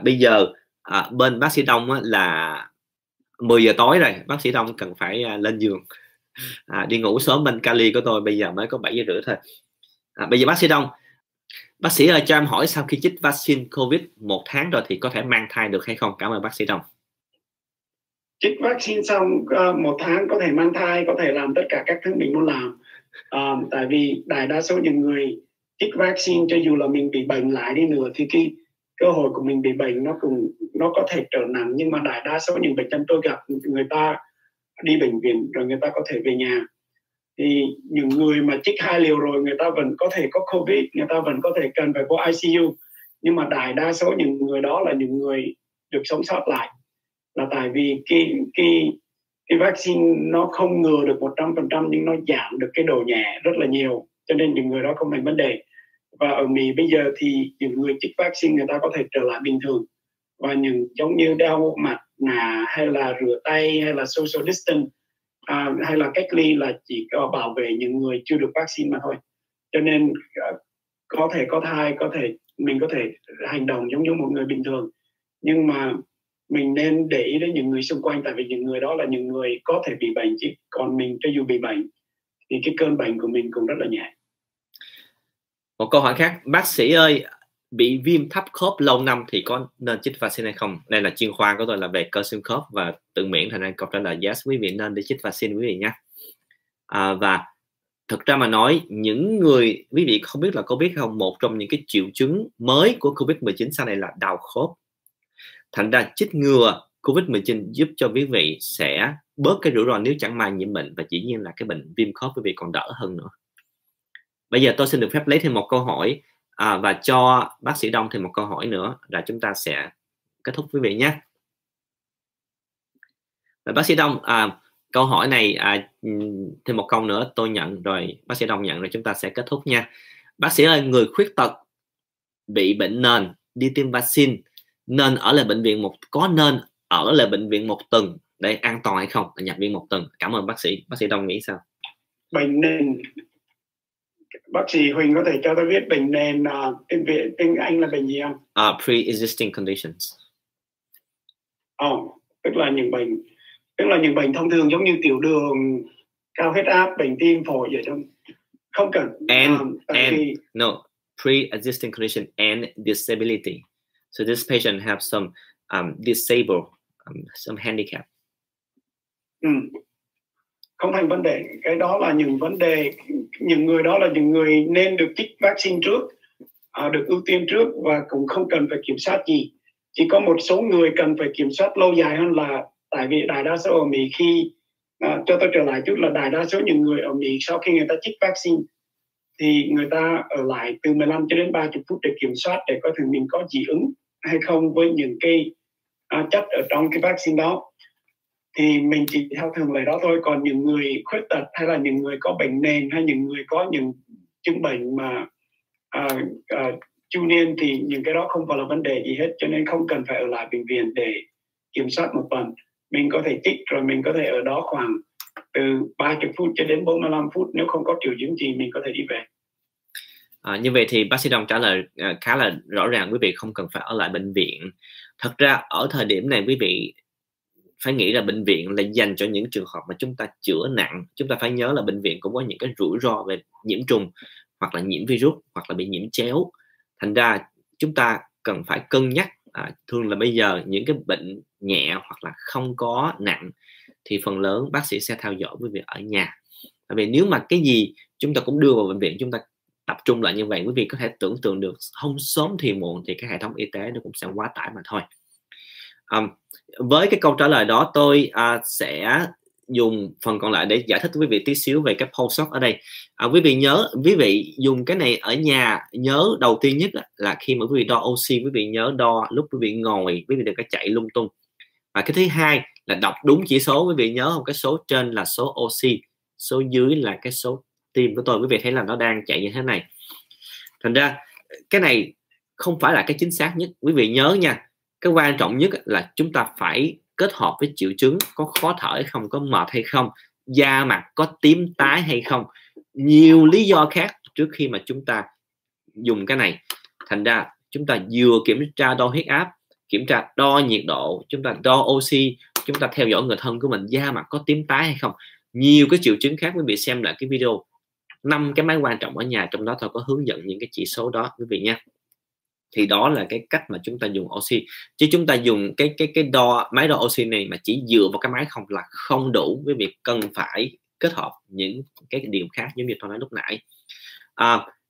bây giờ bên bác sĩ Đông là 10 giờ tối rồi, bác sĩ Đông cần phải lên giường đi ngủ sớm. Bên Cali của tôi bây giờ mới có 7 giờ rưỡi thôi. Bây giờ bác sĩ Đông, bác sĩ ơi, cho em hỏi sau khi chích vaccine COVID 1 tháng rồi thì có thể mang thai được hay không? Cảm ơn bác sĩ Đông. Chích vaccine xong 1 tháng có thể mang thai, có thể làm tất cả các thứ mình muốn làm. Tại vì đa số những người chích vaccine, cho dù là mình bị bệnh lại đi nữa thì cái cơ hội của mình bị bệnh nó có thể trở nặng, nhưng mà đa số những bệnh nhân tôi gặp, người ta đi bệnh viện rồi người ta có thể về nhà. Thì những người mà chích 2 liều rồi người ta vẫn có thể có COVID, người ta vẫn có thể cần phải vô ICU, nhưng mà đa số những người đó là những người được sống sót lại, là tại vì cái vaccine nó không ngừa được 100%, nhưng nó giảm được cái độ nhẹ rất là nhiều, cho nên những người đó không thành vấn đề. Và ở Mỹ bây giờ thì những người chích vaccine người ta có thể trở lại bình thường, và những giống như đeo mặt nạ hay là rửa tay hay là social distance hay là cách ly là chỉ bảo vệ những người chưa được vaccine mà thôi. Cho nên có thể có thai, mình có thể hành động giống như một người bình thường, nhưng mà mình nên để ý đến những người xung quanh, tại vì những người đó là những người có thể bị bệnh, chứ còn mình cho dù bị bệnh thì cái cơn bệnh của mình cũng rất là nhẹ. Một câu hỏi khác, bác sĩ ơi, bị viêm thấp khớp lâu năm thì có nên chích vaccine hay không? Đây là chuyên khoa của tôi là về cơ xương khớp và tự miễn, thành ra câu trả lời yes, quý vị nên đi chích vaccine quý vị nhé. Và thực ra mà nói, những người quý vị không biết là có biết không, một trong những cái triệu chứng mới của Covid-19 sau này là đau khớp. Thành ra chích ngừa Covid-19 giúp cho quý vị sẽ bớt cái rủi ro nếu chẳng may nhiễm bệnh, và chỉ nhiên là cái bệnh viêm khớp quý vị còn đỡ hơn nữa. Bây giờ tôi xin được phép lấy thêm một câu hỏi và cho bác sĩ Đông thêm một câu hỏi nữa là chúng ta sẽ kết thúc quý vị nhé. Rồi, bác sĩ Đông, câu hỏi này thêm một câu nữa tôi nhận rồi, bác sĩ Đông nhận rồi, chúng ta sẽ kết thúc nha. Bác sĩ ơi, người khuyết tật bị bệnh nền đi tiêm vaccine nên ở lại bệnh viện một tuần để an toàn hay không, nhập viện 1 tuần? Cảm ơn bác sĩ. Bác sĩ Đông nghĩ sao? Bệnh nền, bác sĩ Huỳnh có thể cho tôi biết bệnh nền tiếng Anh là bệnh gì không? Pre-existing conditions. Tức là những bệnh thông thường giống như tiểu đường, cao huyết áp, bệnh tim phổi vậy không? Không cần. Pre-existing condition and disability. So this patient have some disabled, some handicap. Không thành vấn đề. Cái đó là những vấn đề, những người đó là những người nên được chích vaccine trước, được ưu tiên trước, và cũng không cần phải kiểm soát gì. Chỉ có một số người cần phải kiểm soát lâu dài hơn, là tại vì đa số ở Mỹ khi cho tôi trở lại chút là đa số những người ở Mỹ sau khi người ta chích vaccine thì người ta ở lại từ 15 cho đến 30 phút để kiểm soát, để coi thử mình có dị ứng hay không với những cái chất ở trong cái vaccine đó. Thì mình chỉ theo thường lệ đó thôi. Còn những người khuyết tật hay là những người có bệnh nền hay những người có những chứng bệnh mà chu niên thì những cái đó không phải là vấn đề gì hết, cho nên không cần phải ở lại bệnh viện để kiểm soát 1 tuần. Mình có thể chích rồi mình có thể ở đó khoảng từ 30 phút cho đến 45 phút. Nếu không có triệu chứng gì mình có thể đi về. Như vậy thì bác sĩ Đông trả lời khá là rõ ràng, quý vị không cần phải ở lại bệnh viện. Thật ra ở thời điểm này quý vị phải nghĩ là bệnh viện là dành cho những trường hợp mà chúng ta chữa nặng. Chúng ta phải nhớ là bệnh viện cũng có những cái rủi ro về nhiễm trùng, hoặc là nhiễm virus, hoặc là bị nhiễm chéo. Thành ra chúng ta cần phải cân nhắc. Thường là bây giờ những cái bệnh nhẹ hoặc là không có nặng thì phần lớn bác sĩ sẽ theo dõi quý vị ở nhà. Bởi vì nếu mà cái gì chúng ta cũng đưa vào bệnh viện, chúng ta tập trung lại như vậy, quý vị có thể tưởng tượng được không sớm thì muộn thì cái hệ thống y tế nó cũng sẽ quá tải mà thôi. Với cái câu trả lời đó tôi sẽ dùng phần còn lại để giải thích với quý vị tí xíu về cái pulse shock ở đây. Quý vị nhớ, quý vị dùng cái này ở nhà, nhớ đầu tiên nhất là khi mà quý vị đo oxy, quý vị nhớ đo lúc quý vị ngồi, quý vị đừng có chạy lung tung. Và cái thứ hai là đọc đúng chỉ số, quý vị nhớ không, cái số trên là số oxy, số dưới là cái số tim của tôi. Quý vị thấy là nó đang chạy như thế này, thành ra cái này không phải là cái chính xác nhất. Quý vị nhớ nha, cái quan trọng nhất là chúng ta phải kết hợp với triệu chứng, có khó thở hay không, có mệt hay không, da mặt có tím tái hay không, nhiều lý do khác trước khi mà chúng ta dùng cái này. Thành ra chúng ta vừa kiểm tra đo huyết áp, kiểm tra đo nhiệt độ, chúng ta đo oxy, chúng ta theo dõi người thân của mình, da mặt có tím tái hay không, nhiều cái triệu chứng khác. Quý vị xem lại cái video 5 cái máy quan trọng ở nhà, trong đó tôi có hướng dẫn những cái chỉ số đó quý vị nha. Thì đó là cái cách mà chúng ta dùng oxy, chứ chúng ta dùng cái đo, máy đo oxy này mà chỉ dựa vào cái máy không là không đủ. Quý vị cần phải kết hợp những cái điều khác giống như tôi nói lúc nãy.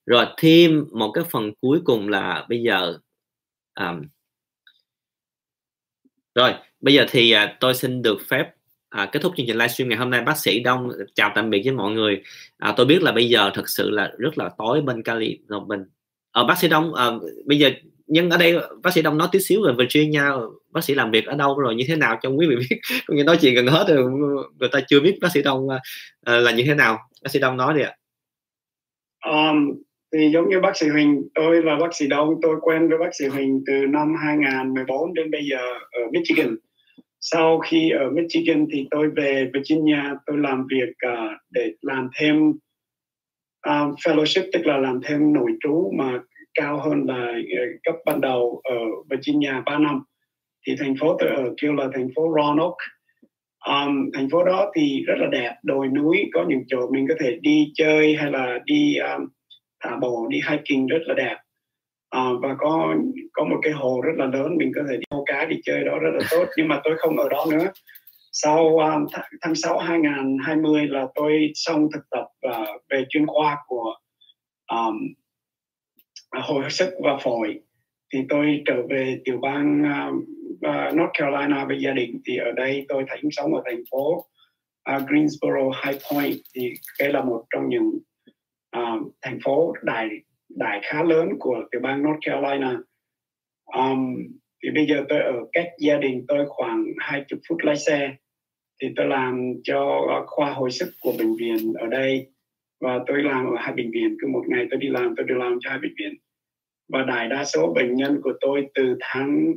Rồi thêm một cái phần cuối cùng là bây giờ tôi xin được phép kết thúc chương trình livestream ngày hôm nay. Bác sĩ Đông chào tạm biệt với mọi người. Tôi biết là bây giờ thật sự là rất là tối bên Cali rồi mình. Bác sĩ Đông, bây giờ nhưng ở đây bác sĩ Đông nói tí xíu về Virginia, bác sĩ làm việc ở đâu rồi, như thế nào cho quý vị biết. Cũng như nói chuyện gần hết rồi, người ta chưa biết bác sĩ Đông là như thế nào. Bác sĩ Đông nói đi ạ. Thì giống như bác sĩ Huỳnh, tôi và bác sĩ Đông, tôi quen với bác sĩ Huỳnh từ năm 2014 đến bây giờ ở Michigan. Sau khi ở Michigan thì tôi về Virginia, tôi làm việc để làm thêm fellowship, tức là làm thêm nội trú mà cao hơn là cấp ban đầu ở Virginia 3 năm. Thì thành phố tôi ở kêu là thành phố Roanoke. Thành phố đó thì rất là đẹp, đồi núi, có những chỗ mình có thể đi chơi hay là đi thả bộ, đi hiking rất là đẹp. Và có một cái hồ rất là lớn, mình có thể đi câu cá, đi chơi đó rất là tốt. Nhưng mà tôi không ở đó nữa. Sau tháng 6 2020 là tôi xong thực tập về chuyên khoa của hồi sức và phổi. Thì tôi trở về tiểu bang North Carolina với gia đình. Thì ở đây tôi thấy sống ở thành phố Greensboro, High Point. Thì đây là một trong những thành phố đại khá lớn của tiểu bang North Carolina. Thì bây giờ tôi ở cách gia đình tôi khoảng 20 phút lái xe. Thì tôi làm cho khoa hồi sức của bệnh viện ở đây. Và tôi làm ở 2 bệnh viện. Cứ một ngày tôi đi làm cho 2 bệnh viện. Và đại đa số bệnh nhân của tôi từ tháng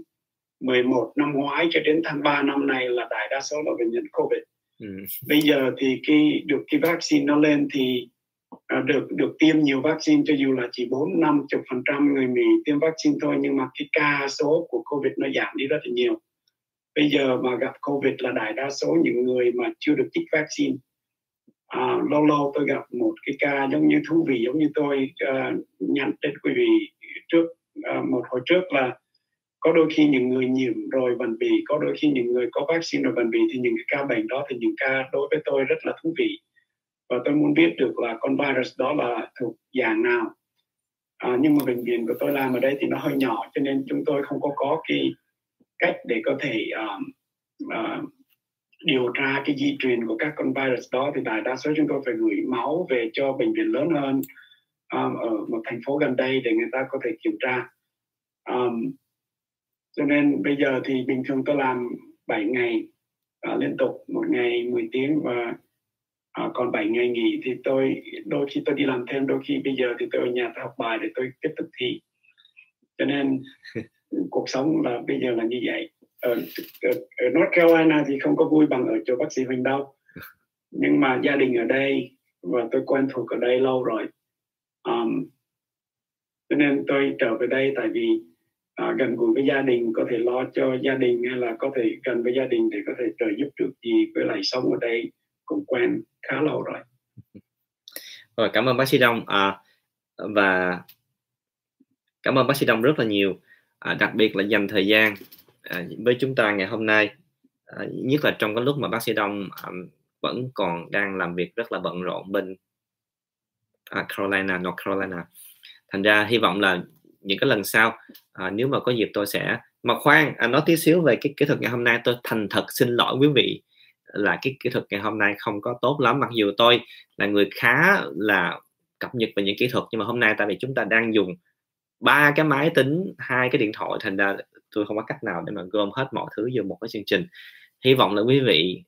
11 năm ngoái cho đến tháng 3 năm nay là đại đa số là bệnh nhân COVID. Bây giờ thì khi được cái vaccine nó lên thì được tiêm nhiều vaccine, cho dù là chỉ 40-50% người Mỹ tiêm vaccine thôi, nhưng mà cái ca số của COVID nó giảm đi rất là nhiều. Bây giờ mà gặp COVID là đại đa số những người mà chưa được chích vaccine. Lâu lâu tôi gặp một cái ca giống như thú vị, giống như tôi nhắn đến quý vị trước một hồi trước là có đôi khi những người nhiễm rồi vẫn bị, có đôi khi những người có vaccine rồi vẫn bị, thì những cái ca bệnh đó thì những ca đối với tôi rất là thú vị. Và tôi muốn biết được là con virus đó là thuộc dạng nào. Nhưng mà bệnh viện của tôi làm ở đây thì nó hơi nhỏ, cho nên chúng tôi không có cái cách để có thể điều tra cái di truyền của các con virus đó. Thì đại đa số chúng tôi phải gửi máu về cho bệnh viện lớn hơn ở một thành phố gần đây để người ta có thể kiểm tra. Cho nên bây giờ thì bình thường tôi làm 7 ngày liên tục, một ngày 10 tiếng và còn 7 ngày nghỉ. Thì tôi đôi khi tôi đi làm thêm, đôi khi bây giờ thì tôi ở nhà tôi học bài để tôi tiếp tục thi. Cho nên cuộc sống là bây giờ là như vậy. Ở North Carolina thì không có vui bằng ở chỗ bác sĩ Huỳnh đâu, nhưng mà gia đình ở đây và tôi quen thuộc ở đây lâu rồi. Cho nên tôi trở về đây tại vì gần gũi với gia đình, có thể lo cho gia đình hay là có thể gần với gia đình để có thể trợ giúp được gì, với lại sống ở đây cũng quen khá lâu rồi. Rồi, cảm ơn bác sĩ Đông và cảm ơn bác sĩ Đông rất là nhiều, đặc biệt là dành thời gian với chúng ta ngày hôm nay, nhất là trong cái lúc mà bác sĩ Đông vẫn còn đang làm việc rất là bận rộn bên North Carolina. Thành ra hy vọng là những cái lần sau nếu mà có dịp tôi sẽ, mà khoan, nói tí xíu về cái kỹ thuật ngày hôm nay. Tôi thành thật xin lỗi quý vị là cái kỹ thuật ngày hôm nay không có tốt lắm, mặc dù tôi là người khá là cập nhật về những kỹ thuật, nhưng mà hôm nay tại vì chúng ta đang dùng 3 cái máy tính, 2 cái điện thoại, thành ra tôi không có cách nào để mà gom hết mọi thứ vô một cái chương trình. Hy vọng là quý vị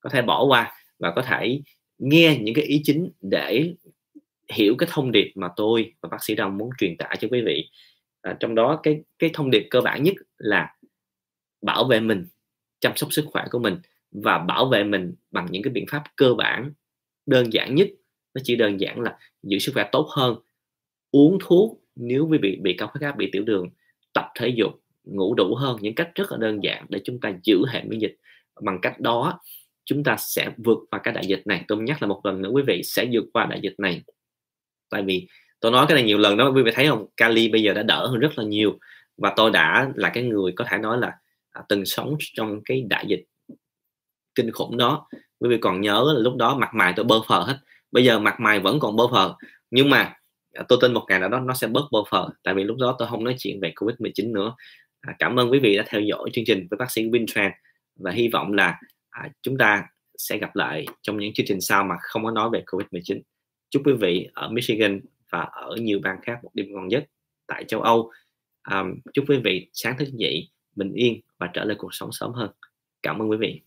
có thể bỏ qua và có thể nghe những cái ý chính để hiểu cái thông điệp mà tôi và bác sĩ Đông muốn truyền tải cho quý vị. Trong đó cái thông điệp cơ bản nhất là bảo vệ mình, chăm sóc sức khỏe của mình và bảo vệ mình bằng những cái biện pháp cơ bản đơn giản nhất. Nó chỉ đơn giản là giữ sức khỏe tốt hơn, uống thuốc nếu quý vị bị cao huyết áp, bị tiểu đường, tập thể dục, ngủ đủ hơn, những cách rất là đơn giản để chúng ta giữ hệ miễn dịch. Bằng cách đó chúng ta sẽ vượt qua cái đại dịch này. Tôi nhắc lại một lần nữa, quý vị sẽ vượt qua đại dịch này. Tại vì tôi nói cái này nhiều lần đó, quý vị thấy không, Cali bây giờ đã đỡ hơn rất là nhiều. Và tôi đã là cái người có thể nói là từng sống trong cái đại dịch kinh khủng đó. Quý vị còn nhớ là lúc đó mặt mày tôi bơ phờ hết. Bây giờ mặt mày vẫn còn bơ phờ, nhưng mà tôi tin một ngày nào đó nó sẽ bớt bơ phờ. Tại vì lúc đó tôi không nói chuyện về Covid-19 nữa. Cảm ơn quý vị đã theo dõi chương trình với bác sĩ Wynn, và hy vọng là chúng ta sẽ gặp lại trong những chương trình sau mà không có nói về Covid-19. Chúc quý vị ở Michigan và ở nhiều bang khác một đêm ngon giấc tại châu Âu. Chúc quý vị sáng thức dậy bình yên và trở lại cuộc sống sớm hơn. Cảm ơn quý vị.